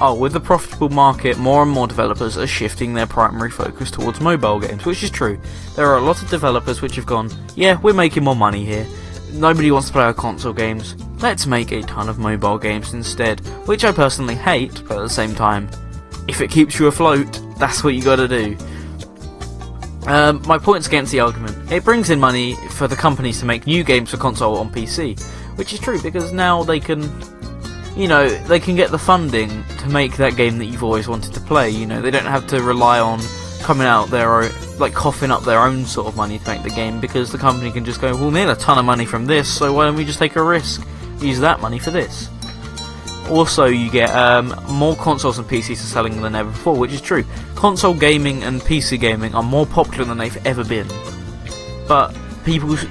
oh, with the profitable market, more and more developers are shifting their primary focus towards mobile games, which is true. There are a lot of developers which have gone, yeah, we're making more money here. Nobody wants to play our console games. Let's make a ton of mobile games instead, which I personally hate, but at the same time, if it keeps you afloat, that's what you gotta do. Um, my points against the argument. It brings in money for the companies to make new games for console on P C, which is true because now they can, you know, they can get the funding to make that game that you've always wanted to play. You know, they don't have to rely on coming out their own, like coughing up their own sort of money to make the game, because the company can just go, well, we need a ton of money from this, so why don't we just take a risk, use that money for this. Also, you get um, more consoles and P Cs are selling than ever before, which is true. Console gaming and P C gaming are more popular than they've ever been. But people, sh-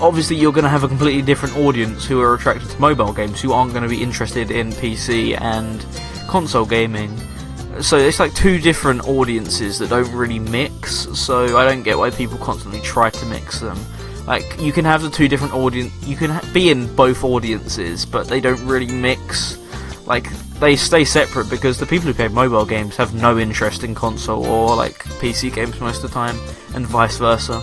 obviously you're going to have a completely different audience who are attracted to mobile games, who aren't going to be interested in P C and console gaming. So it's like two different audiences that don't really mix, so I don't get why people constantly try to mix them. Like, you can have the two different audience, you can ha- be in both audiences, but they don't really mix. Like, they stay separate because the people who play mobile games have no interest in console or, like, P C games most of the time, and vice versa.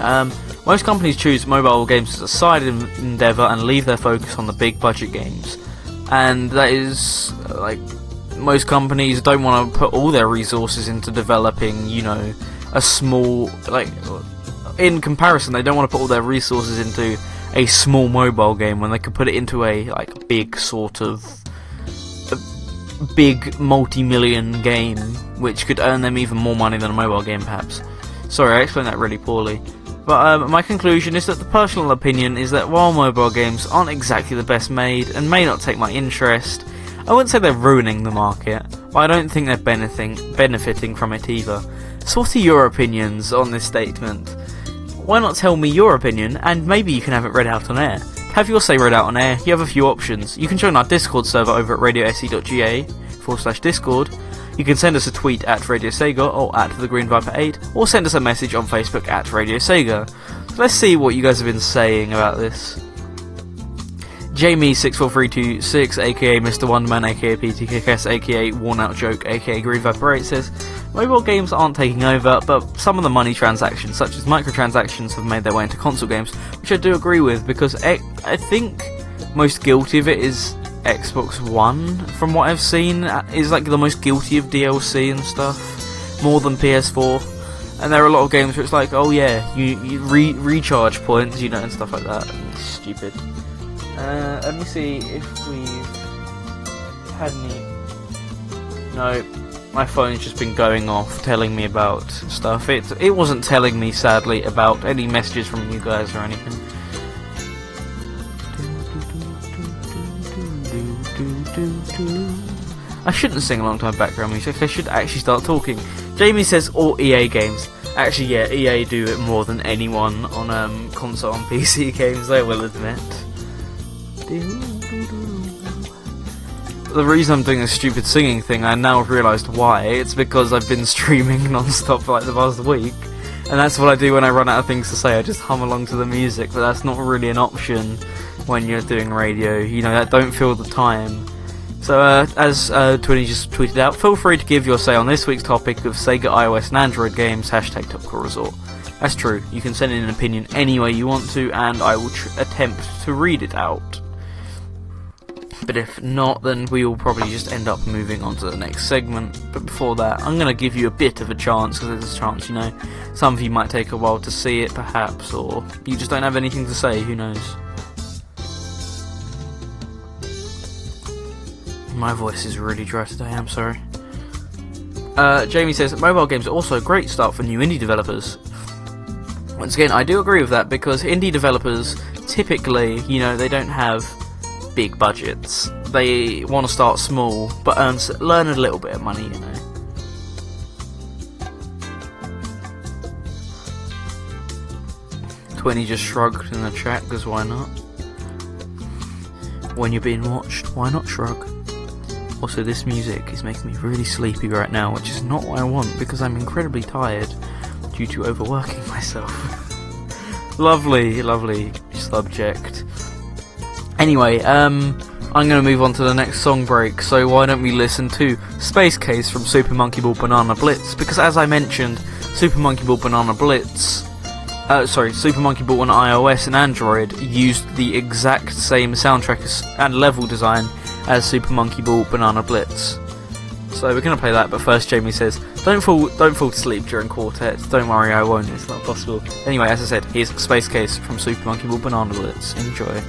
Um, most companies choose mobile games as a side endeavour and leave their focus on the big budget games. And that is, like, most companies don't want to put all their resources into developing, you know, a small, like, in comparison, they don't want to put all their resources into a small mobile game when they could put it into a like big sort of a big multi-million game which could earn them even more money than a mobile game perhaps. Sorry, I explained that really poorly. But um, my conclusion is that the personal opinion is that while mobile games aren't exactly the best made and may not take my interest, I wouldn't say they're ruining the market, but I don't think they're benefiting, benefiting from it either. So what are your opinions on this statement? Why not tell me your opinion, and maybe you can have it read out on air. Have your say read out on air, you have a few options. You can join our Discord server over at radio s e dot g a forward slash discord. You can send us a tweet at Radio Sega or at The Green Viper eight, or send us a message on Facebook at Radio Sega. So let's see what you guys have been saying about this. Jamie six four three two six, aka Mister Wonderman, aka P T K S, aka Worn Out Joke, aka Green Viper eight, says mobile games aren't taking over, but some of the money transactions, such as microtransactions, have made their way into console games, which I do agree with, because I, I think most guilty of it is Xbox One, from what I've seen, is like the most guilty of D L C and stuff, more than P S four. And there are a lot of games where it's like, oh yeah, you, you re recharge points, you know, and stuff like that. It's stupid. Uh, let me see if we've had any... No, my phone's just been going off, telling me about stuff. It, it wasn't telling me, sadly, about any messages from you guys or anything. I shouldn't sing along to my background music, I should actually start talking. Jamie says, all E A games. Actually, yeah, E A do it more than anyone on um, console and P C games, I will admit. The reason I'm doing this stupid singing thing, I now have realised why. It's because I've been streaming non-stop for like the past week, and that's what I do when I run out of things to say. I just hum along to the music, but that's not really an option when you're doing radio. You know, I don't feel the time. So, uh, as uh, Twinny just tweeted out, feel free to give your say on this week's topic of Sega, iOS and Android games, hashtag Topical Resort. That's true, you can send in an opinion any way you want to, and I will tr attempt to read it out. But if not, then we will probably just end up moving on to the next segment. But before that, I'm going to give you a bit of a chance, because there's a chance, you know, some of you might take a while to see it, perhaps, or you just don't have anything to say, who knows. My voice is really dry today, I'm sorry. Uh, Jamie says, mobile games are also a great start for new indie developers. Once again, I do agree with that, because indie developers, typically, you know, they don't have big budgets. They want to start small, but earn, learn a little bit of money, you know. Twinny just shrugged in the chat, because why not? When you're being watched, why not shrug? Also, this music is making me really sleepy right now, which is not what I want, because I'm incredibly tired due to overworking myself. Lovely, lovely subject. Anyway, um, I'm going to move on to the next song break, so why don't we listen to Space Case from Super Monkey Ball Banana Blitz, because as I mentioned, Super Monkey Ball Banana Blitz, uh, sorry, Super Monkey Ball on iOS and Android used the exact same soundtrack and level design as Super Monkey Ball Banana Blitz. So we're going to play that, but first Jamie says, don't fall, don't fall to sleep during quartet, don't worry I won't, it's not possible. Anyway, as I said, here's Space Case from Super Monkey Ball Banana Blitz, enjoy.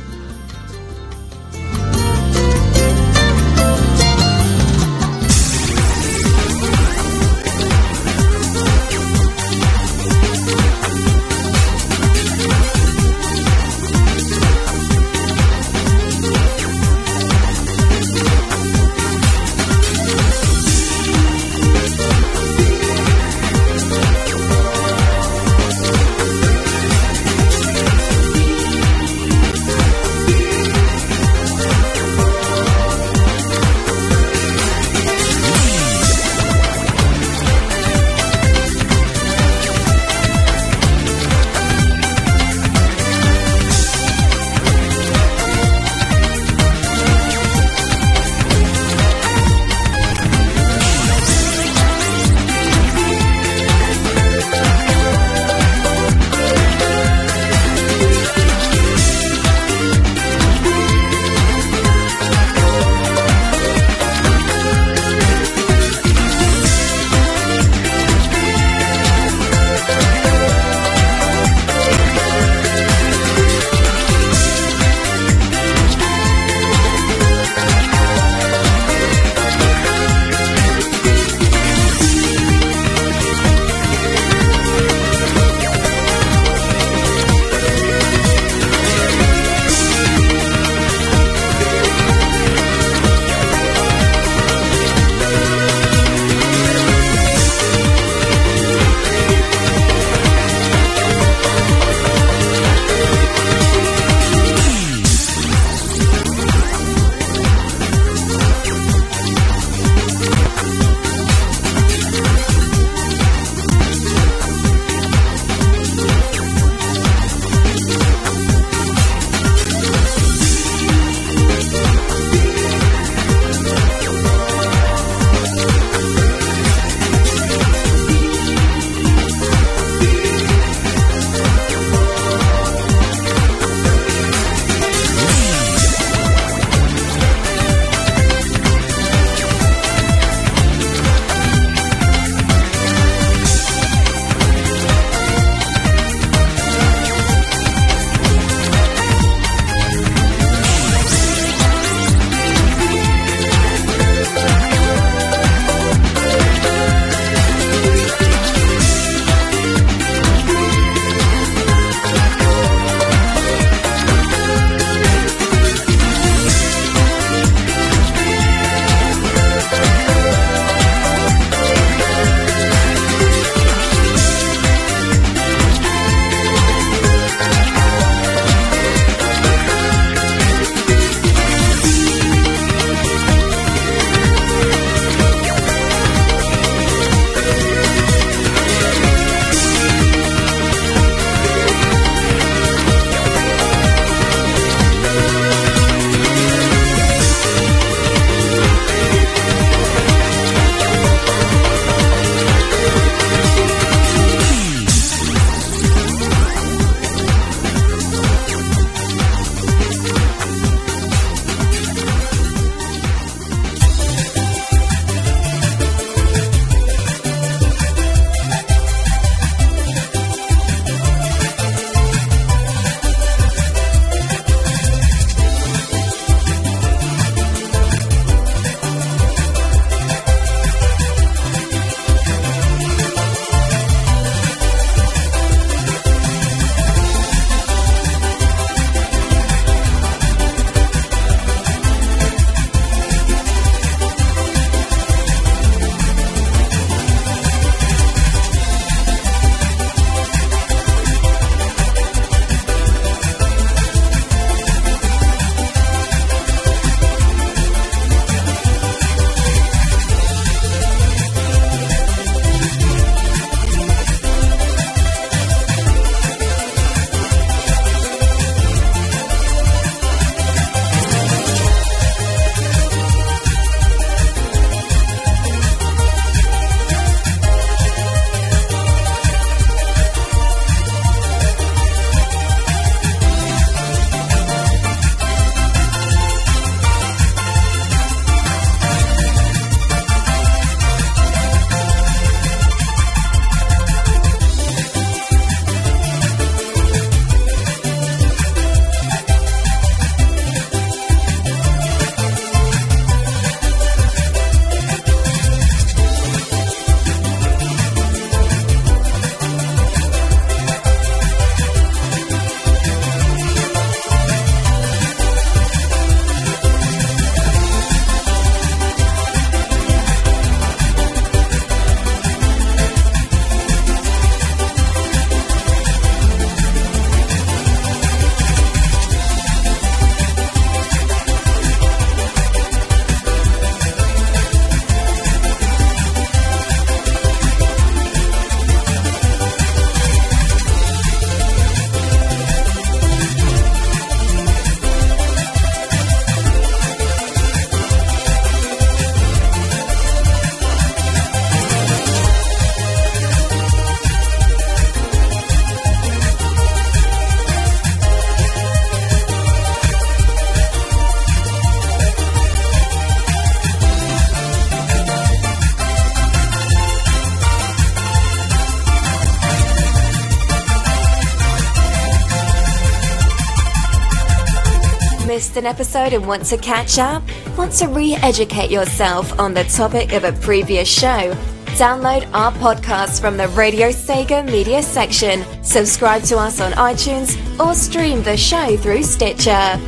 missed an episode and want to catch up? Want to re-educate yourself on the topic of a previous show? Download our podcast from the Radio Sega media section, subscribe to us on iTunes, or stream the show through Stitcher.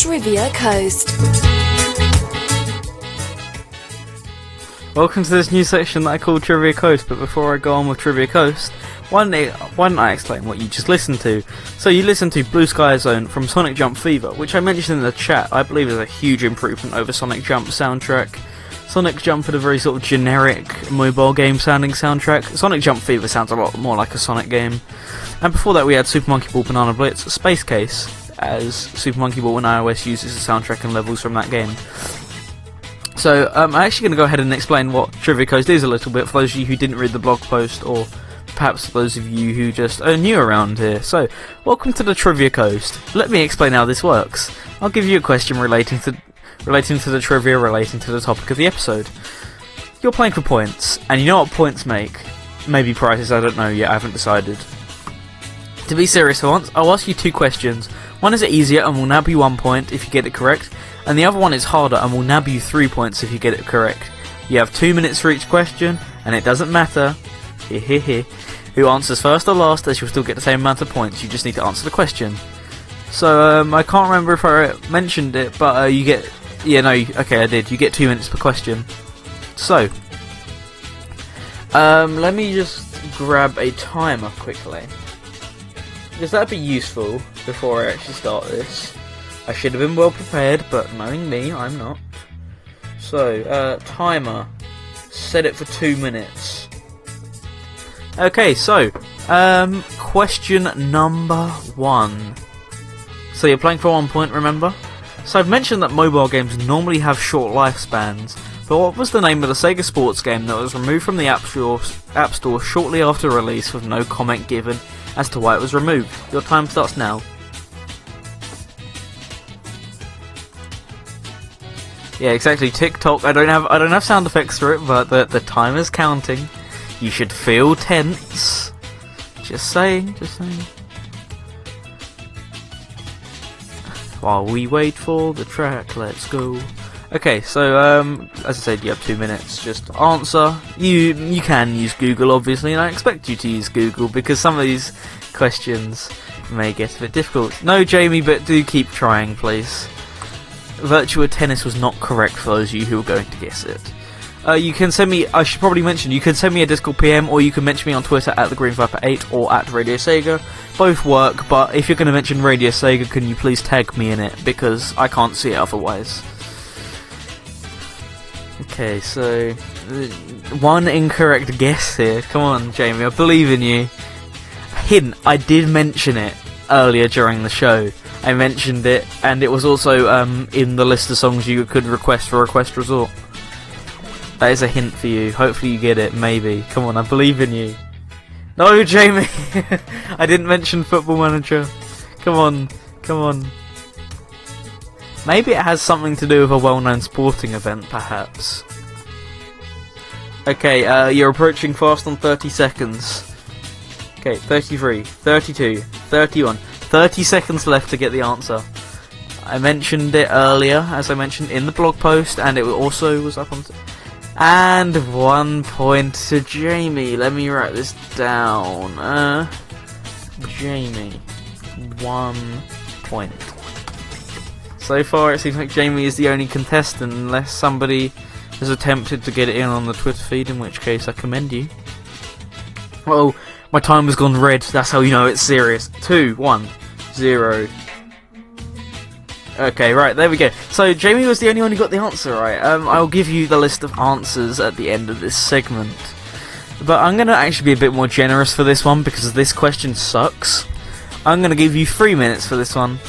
Trivia Coast. Welcome to this new section that I call Trivia Coast, but before I go on with Trivia Coast, why don't I explain what you just listened to? So you listened to Blue Sky Zone from Sonic Jump Fever, which I mentioned in the chat, I believe is a huge improvement over Sonic Jump soundtrack. Sonic Jump had a very sort of generic mobile game sounding soundtrack. Sonic Jump Fever sounds a lot more like a Sonic game. And before that we had Super Monkey Ball Banana Blitz, Space Case, as Super Monkey Ball and iOS uses the soundtrack and levels from that game. So um, I'm actually going to go ahead and explain what Trivia Coast is a little bit for those of you who didn't read the blog post, or perhaps those of you who just are new around here. So, welcome to the Trivia Coast. Let me explain how this works. I'll give you a question relating to... relating to the trivia, relating to the topic of the episode. You're playing for points, and you know what points make. Maybe prizes, I don't know yet, I haven't decided. To be serious for once, I'll ask you two questions. One is easier and will nab you one point if you get it correct, and the other one is harder and will nab you three points if you get it correct. You have two minutes for each question, and it doesn't matter who answers first or last, as you'll still get the same amount of points, you just need to answer the question. So, um, I can't remember if I mentioned it, but uh, you get... Yeah, no, okay, I did. You get two minutes per question. So, um, let me just grab a timer quickly, because that'd be useful before I actually start this. I should have been well prepared, but knowing me, I'm not. So, uh, timer. Set it for two minutes. Okay, so, um, question number one. So you're playing for one point, remember? So I've mentioned that mobile games normally have short lifespans, but what was the name of the Sega sports game that was removed from the App Store, App Store shortly after release with no comment given as to why it was removed? Your time starts now. Yeah, exactly, TikTok. I don't have I don't have sound effects for it, but the the timer's counting. You should feel tense. Just saying, just saying. While we wait for the track, let's go. Okay, so um, as I said, you have two minutes. Just answer. You you can use Google, obviously, and I expect you to use Google because some of these questions may get a bit difficult. No, Jamie, but do keep trying, please. Virtua Tennis was not correct for those of you who are going to guess it. Uh, you can send me. I should probably mention. You can send me a Discord P M, or you can mention me on Twitter at the green viper eight or at Radio Sega. Both work, but if you're going to mention Radio Sega, can you please tag me in it, because I can't see it otherwise. Okay, so one incorrect guess here. Come on, Jamie, I believe in you. Hint: I did mention it earlier during the show. I mentioned it, and it was also um, in the list of songs you could request for Request Resort. That is a hint for you. Hopefully you get it, maybe. Come on, I believe in you. No, Jamie! I didn't mention Football Manager. Come on, come on. Maybe it has something to do with a well-known sporting event, perhaps. Okay, uh, you're approaching fast on thirty seconds. Okay, thirty-three, thirty-two, thirty-one. thirty seconds left to get the answer. I mentioned it earlier, as I mentioned in the blog post, and it also was up on... T- And one point to Jamie. Let me write this down. Uh, Jamie. One point. So far it seems like Jamie is the only contestant, unless somebody has attempted to get it in on the Twitter feed, in which case I commend you. Oh, my time has gone red. That's how you know it's serious. Two, one, zero. Okay, right, there we go. So, Jamie was the only one who got the answer right. Um, I'll give you the list of answers at the end of this segment. But I'm going to actually be a bit more generous for this one, because this question sucks. I'm going to give you three minutes for this one.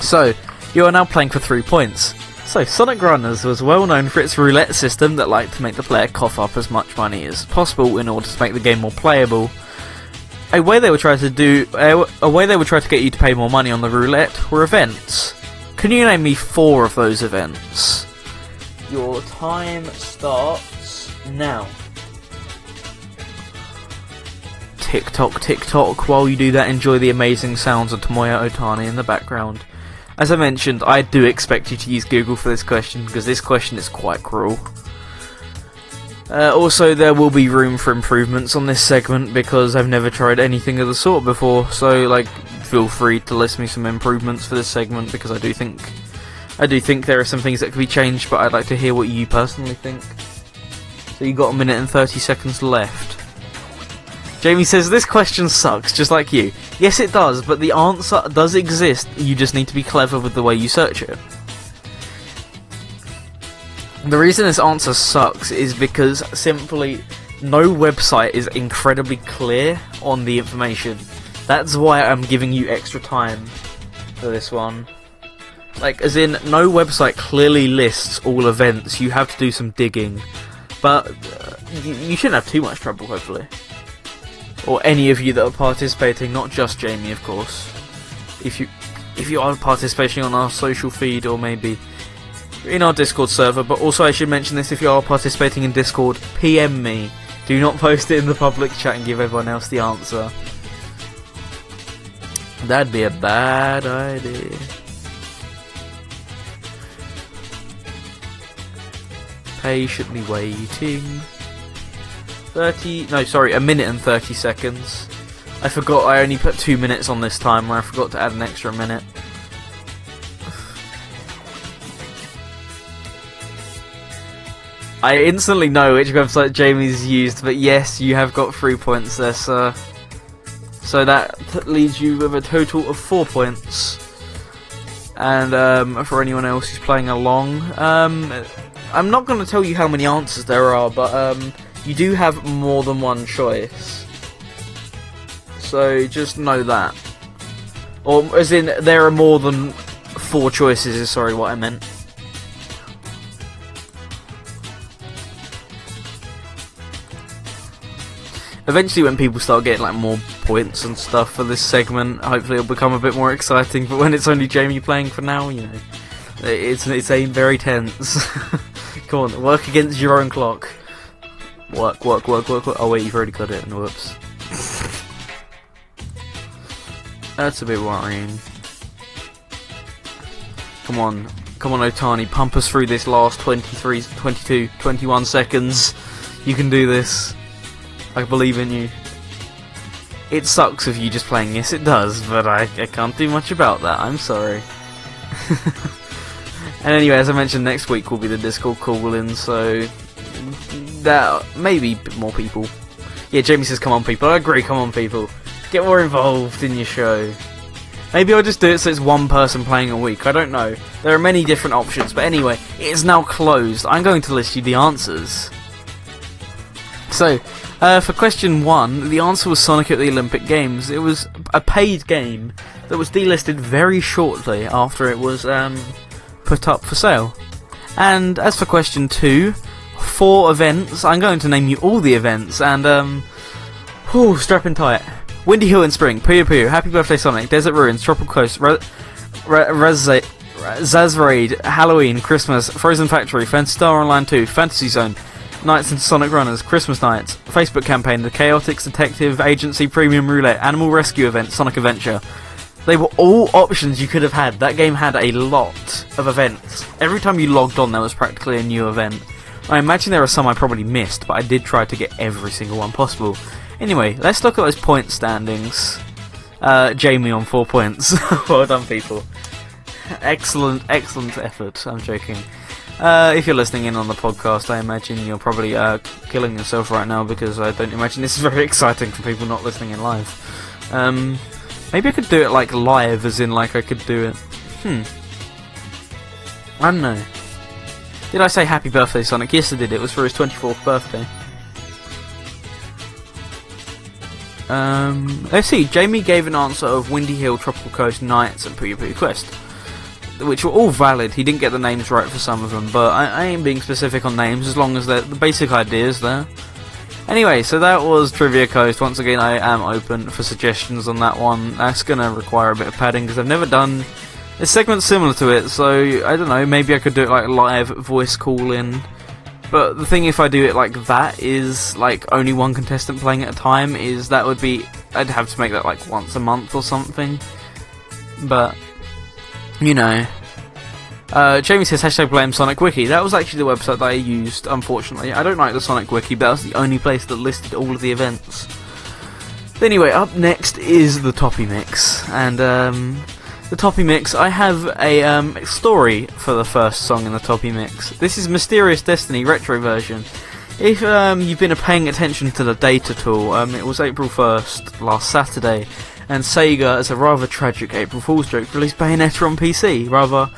So, you are now playing for three points. So, Sonic Runners was well known for its roulette system that liked to make the player cough up as much money as possible in order to make the game more playable. A way they would try to do, a, a way they would try to get you to pay more money on the roulette were events. Can you name me four of those events? Your time starts now. tick tock tick tock. While you do that, enjoy the amazing sounds of Tomoya Otani in the background. As I mentioned, I do expect you to use Google for this question, because this question is quite cruel. Uh, also, there will be room for improvements on this segment, because I've never tried anything of the sort before, so like, feel free to list me some improvements for this segment, because I do think I do think there are some things that could be changed, but I'd like to hear what you personally think. So you got a minute and thirty seconds left. Jamie says, this question sucks, just like you. Yes, it does, but the answer does exist, you just need to be clever with the way you search it. The reason this answer sucks is because, simply, no website is incredibly clear on the information. That's why I'm giving you extra time for this one. Like, as in, no website clearly lists all events, you have to do some digging. But, uh, you, you shouldn't have too much trouble, hopefully. Or any of you that are participating, not just Jamie, of course. If you if you are participating on our social feed, or maybe in our Discord server. But also, I should mention this, if you are participating in Discord, P M me. Do not post it in the public chat and give everyone else the answer. That'd be a bad idea. Patiently waiting. thirty, no sorry, a minute and thirty seconds. I forgot I only put two minutes on this time, where I forgot to add an extra minute. I instantly know which website Jamie's used, but yes, you have got three points there, sir. So that leaves you with a total of four points. And um, for anyone else who's playing along, um, I'm not going to tell you how many answers there are, but um, you do have more than one choice, so just know that. Or, as in, there are more than four choices, is sorry what I meant. Eventually, when people start getting like more points and stuff for this segment, hopefully it'll become a bit more exciting, but when it's only Jamie playing for now, you know, it's, it's very tense. Come on, work against your own clock. Work, work, work, work, work. Oh wait, you've already got it. No, whoops. That's a bit worrying. Come on. Come on, Otani. Pump us through this last twenty-three, twenty-two, twenty-one seconds. You can do this. I believe in you. It sucks of you just playing. Yes, it does, but I, I can't do much about that. I'm sorry. And anyway, as I mentioned, next week will be the Discord call-in, so... that maybe more people. Yeah, Jamie says, come on people. I agree, come on people. Get more involved in your show. Maybe I'll just do it so it's one person playing a week. I don't know. There are many different options, but anyway, it is now closed. I'm going to list you the answers. So, uh, for question one, the answer was Sonic at the Olympic Games. It was a paid game that was delisted very shortly after it was um, put up for sale. And as for question two, four events. I'm going to name you all the events, and um, whew, strap in tight. Windy Hill in Spring, Puyo Puyo, Happy Birthday Sonic, Desert Ruins, Tropical Coast, Ra Ra Razza Zaz Raid, Halloween, Christmas, Frozen Factory, Phantasy Star Online two, Fantasy Zone, Nights and Sonic Runners, Christmas Nights, Facebook Campaign, The Chaotix Detective Agency, Premium Roulette, Animal Rescue Event, Sonic Adventure. They were all options you could have had. That game had a lot of events. Every time you logged on, there was practically a new event. I imagine there are some I probably missed, but I did try to get every single one possible. Anyway, let's look at those point standings. Uh, Jamie on four points. Well done, people. Excellent, excellent effort. I'm joking. Uh, if you're listening in on the podcast, I imagine you're probably uh, killing yourself right now, because I don't imagine this is very exciting for people not listening in live. Um, maybe I could do it like live, as in like I could do it. Hmm. I don't know. Did I say Happy Birthday, Sonic? Yes, I did. It was for his twenty-fourth birthday. Um, let's see. Jamie gave an answer of Windy Hill, Tropical Coast, Nights, and Puyo Puyo Quest, which were all valid. He didn't get the names right for some of them, but I, I ain't being specific on names, as long as the basic idea's there. Anyway, so that was Trivia Coast. Once again, I am open for suggestions on that one. That's going to require a bit of padding, because I've never done... a segment's similar to it, so I don't know, maybe I could do it like live voice call in But the thing, if I do it like that, is like only one contestant playing at a time, is that would be, I'd have to make that like once a month or something. But, you know. Uh, Jamie says, hashtag blame Sonic Wiki. That was actually the website that I used, unfortunately. I don't like the Sonic Wiki, but that was the only place that listed all of the events. But anyway, up next is the Toppy Mix. And, um... the Toppy Mix, I have a um, story for the first song in the Toppy Mix. This is Mysterious Destiny retro version. If um, you've been paying attention to the date at all, um, it was April first, last Saturday, and Sega, as a rather tragic April Fool's joke, released Bayonetta on P C, rather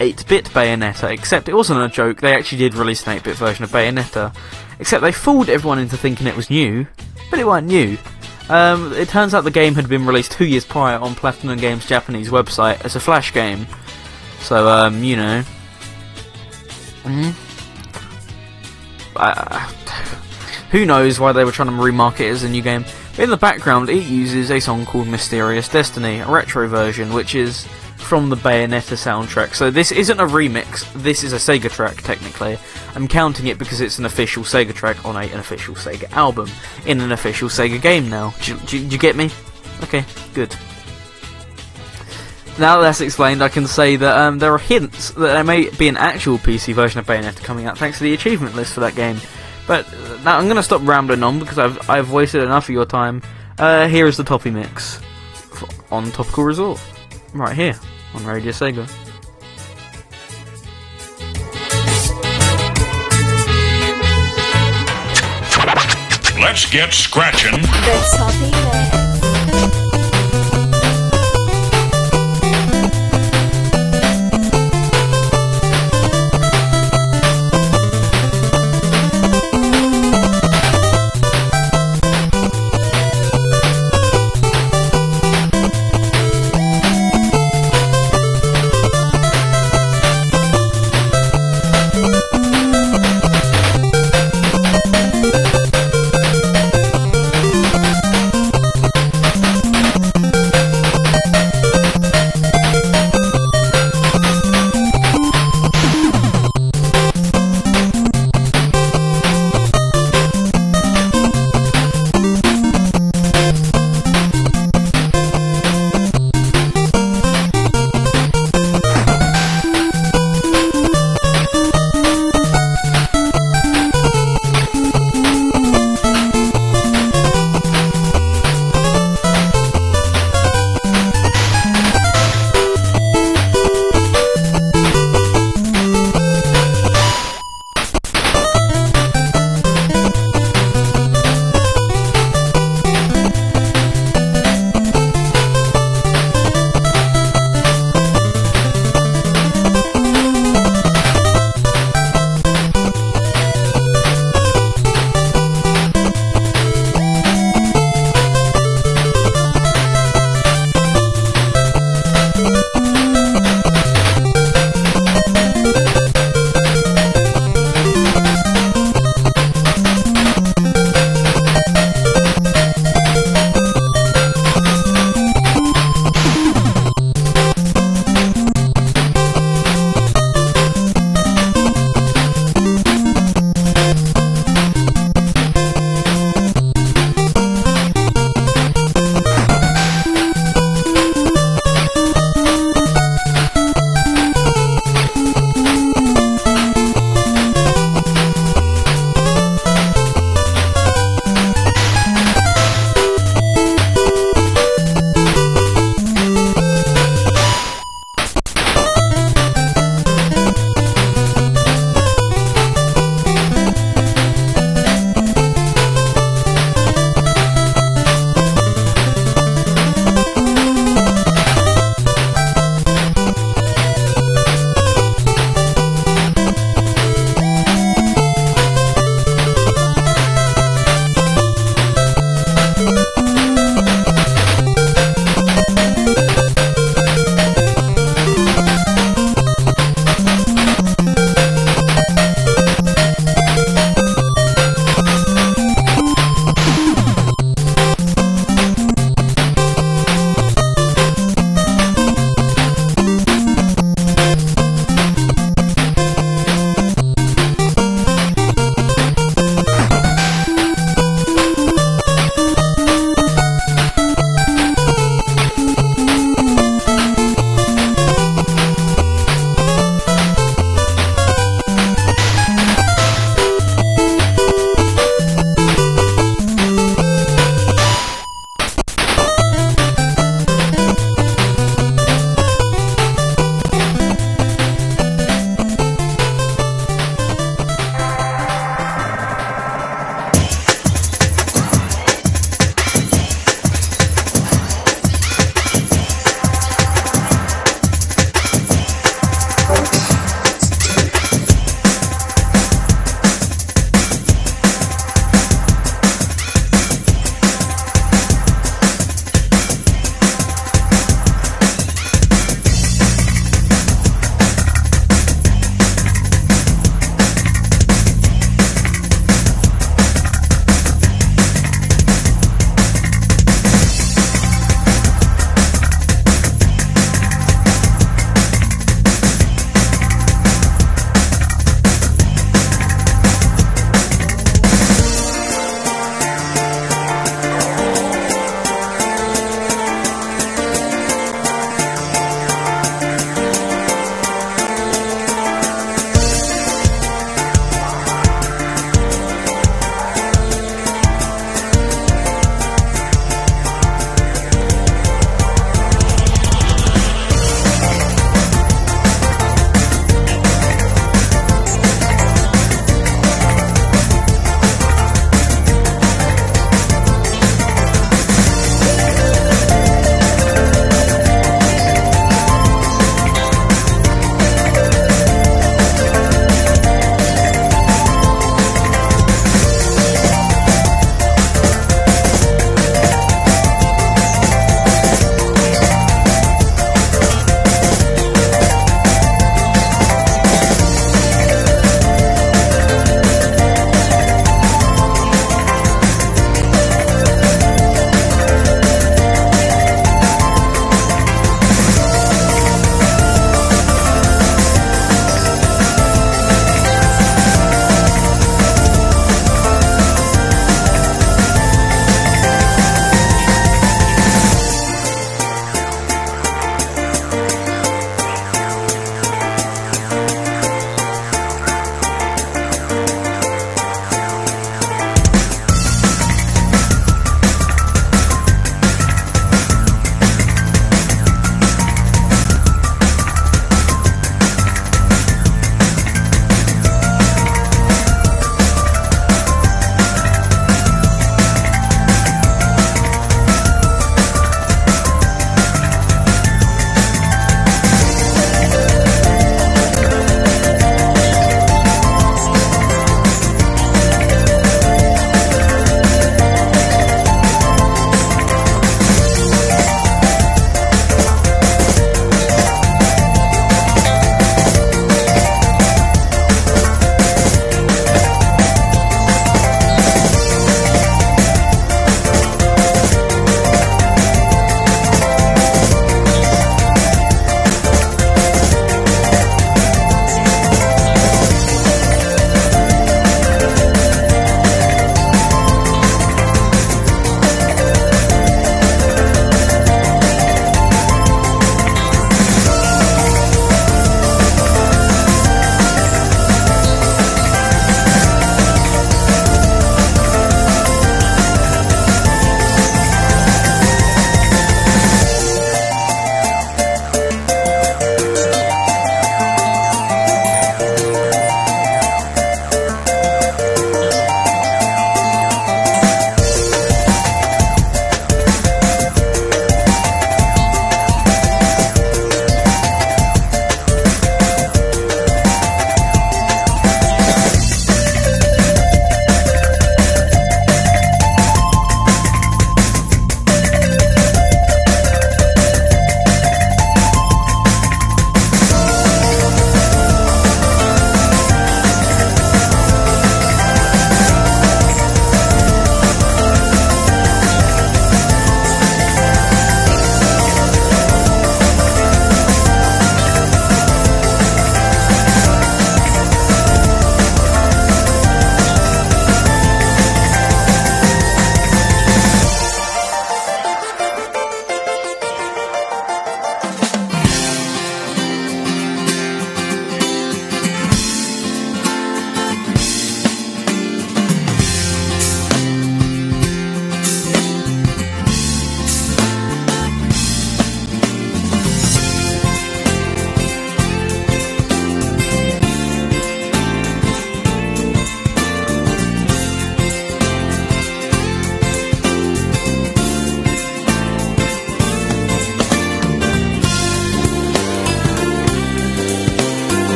eight-bit Bayonetta, except it wasn't a joke, they actually did release an eight-bit version of Bayonetta, except they fooled everyone into thinking it was new, but it weren't new. Um, it turns out the game had been released two years prior on Platinum Games' Japanese website as a Flash game. So, um, you know. Mm. Uh, who knows why they were trying to remarket it as a new game. But in the background, it uses a song called Mysterious Destiny, a retro version, which is from the Bayonetta soundtrack. So this isn't a remix, this is a Sega track, technically. I'm counting it because it's an official Sega track on a, an official Sega album, in an official Sega game now. Do, do, do you get me? Okay, good. Now that that's explained, I can say that um, there are hints that there may be an actual P C version of Bayonetta coming out, thanks to the achievement list for that game. But now I'm going to stop rambling on, because I've, I've wasted enough of your time. Uh, here is the Toppy Mix, for, on Topical Resort. Right here, on Radio Sega. Let's get scratching. The Toppy Mix.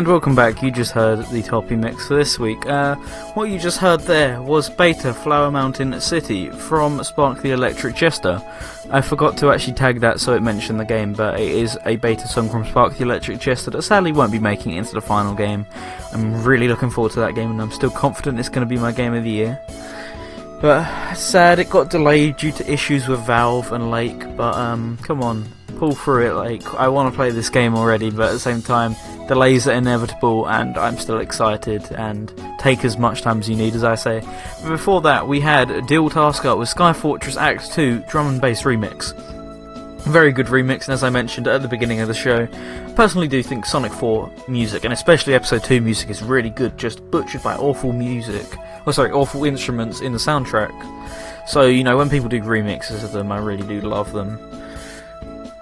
And welcome back. You just heard the Toppy Mix for this week. Uh, what you just heard there was Beta Flower Mountain City from Spark the Electric Jester. I forgot to actually tag that so it mentioned the game, but it is a beta song from Spark the Electric Jester that sadly won't be making it into the final game. I'm really looking forward to that game and I'm still confident it's going to be my game of the year. But sad it got delayed due to issues with Valve and Lake, but um, come on, pull through it. Like, I want to play this game already, but at the same time, delays are inevitable and I'm still excited, and take as much time as you need, as I say. But before that, we had Deal Tasker with Sky Fortress Act two Drum and Bass Remix. Very good remix, and as I mentioned at the beginning of the show, I personally do think Sonic four music, and especially Episode two music, is really good, just butchered by awful music, or sorry, awful instruments in the soundtrack. So, you know, when people do remixes of them, I really do love them.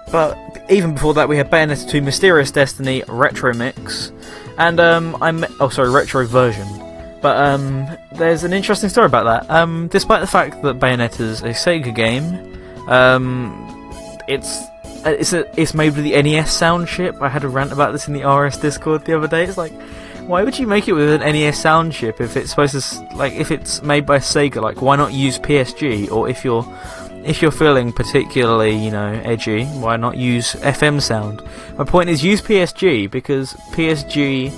But even before that, we had Bayonetta two Mysterious Destiny Retro Mix, and um, I'm oh sorry, Retro Version. But um, there's an interesting story about that. Um, despite the fact that Bayonetta's a Sega game, um, it's it's a, it's made with the N E S sound chip. I had a rant about this in the R S Discord the other day. It's like, why would you make it with an N E S sound chip if it's supposed to, like, if it's made by Sega? Like, why not use P S G? Or if you're If you're feeling particularly, you know, edgy, why not use F M sound? My point is, use P S G, because P S G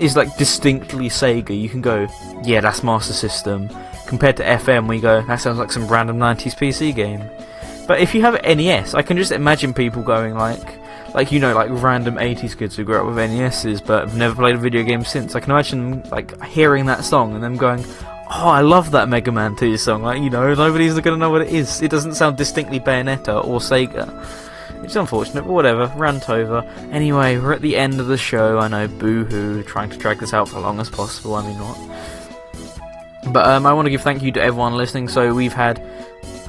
is, like, distinctly Sega. You can go, yeah, that's Master System. Compared to F M, we go, that sounds like some random nineties P C game. But if you have N E S, I can just imagine people going, like, like, you know, like, random eighties kids who grew up with N E Ses but have never played a video game since. I can imagine, like, hearing that song and them going, oh, I love that Mega Man two song. Like, you know, nobody's gonna know what it is. It doesn't sound distinctly Bayonetta or Sega, which is unfortunate, but whatever. Rant over. Anyway, we're at the end of the show. I know, boo-hoo, trying to drag this out for as long as possible. I mean, what? But um, I want to give thank you to everyone listening. So we've had.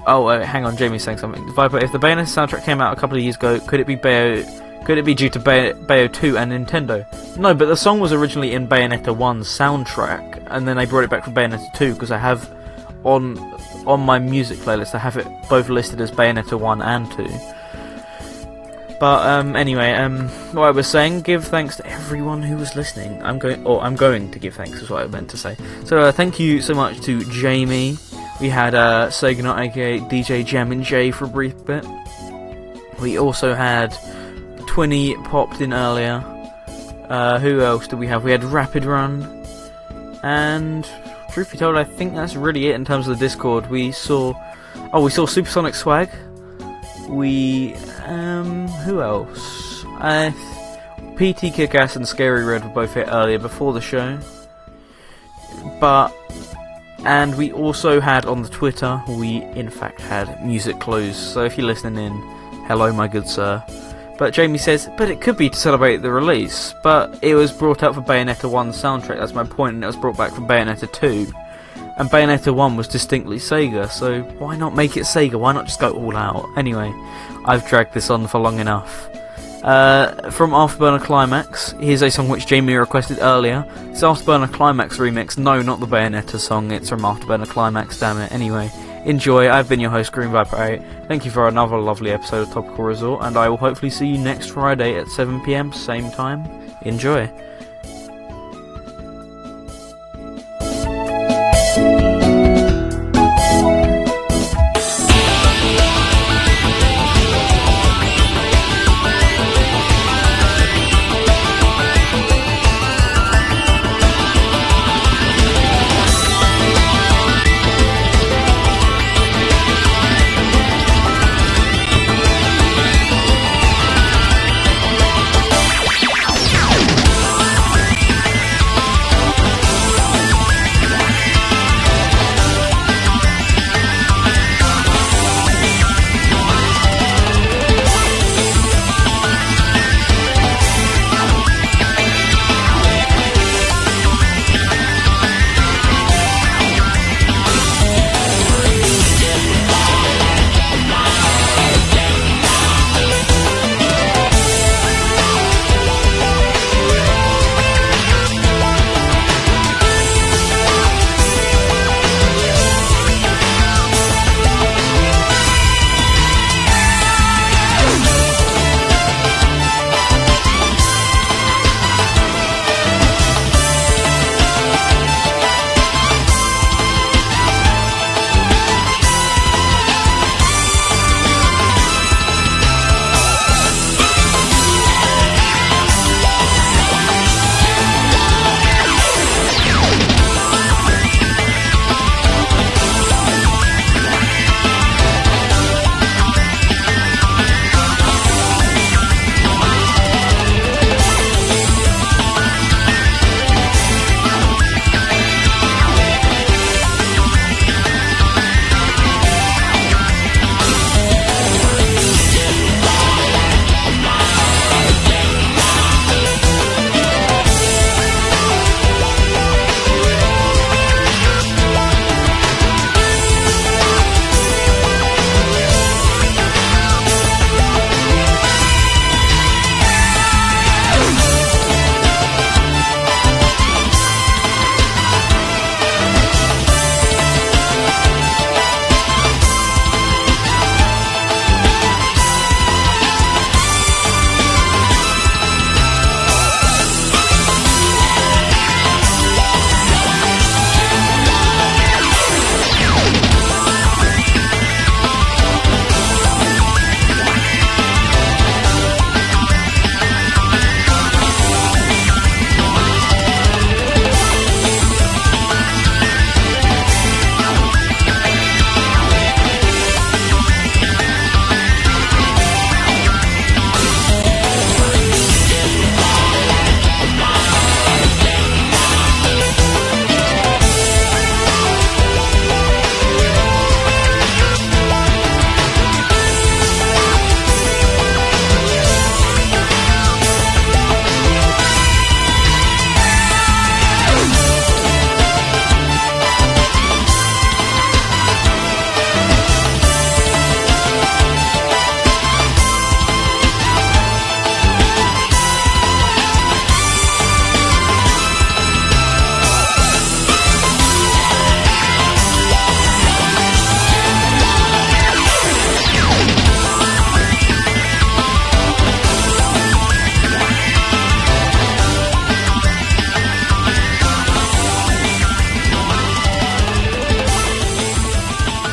Oh, uh, hang on, Jamie's saying something. Viper, if the Bayonetta soundtrack came out a couple of years ago, could it be Bayo? Could it be due to Bayo two and Nintendo? No, but the song was originally in Bayonetta one's soundtrack, and then they brought it back for Bayonetta two, because I have, on on my music playlist, I have it both listed as Bayonetta one and two. But um, anyway, um, what I was saying, give thanks to everyone who was listening. I'm going, or I'm going to give thanks, is what I meant to say. So uh, thank you so much to Jamie. We had uh, Saginaw, aka D J Jam and Jay, for a brief bit. We also had Twinny popped in earlier. Uh, who else did we have? We had Rapid Run, and truth be told, I think that's really it in terms of the Discord. We saw, oh, we saw Supersonic Swag. We, um, who else? Uh, P T Kickass and Scary Red were both here earlier before the show. But, and we also had on the Twitter, we in fact had Music Clues. So if you're listening in, hello, my good sir. But Jamie says, but it could be to celebrate the release, but it was brought out for Bayonetta one's soundtrack, that's my point, and it was brought back for Bayonetta two. And Bayonetta one was distinctly Sega, so why not make it Sega? Why not just go all out? Anyway, I've dragged this on for long enough. Uh, from Afterburner Climax, here's a song which Jamie requested earlier. It's Afterburner Climax remix, no, not the Bayonetta song, it's from Afterburner Climax, damn it. Anyway, enjoy. I've been your host, Green Viper eight. Thank you for another lovely episode of Topical Resort, and I will hopefully see you next Friday at seven p m, same time. Enjoy.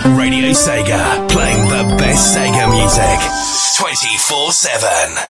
Radio Sega, playing the best Sega music twenty-four seven.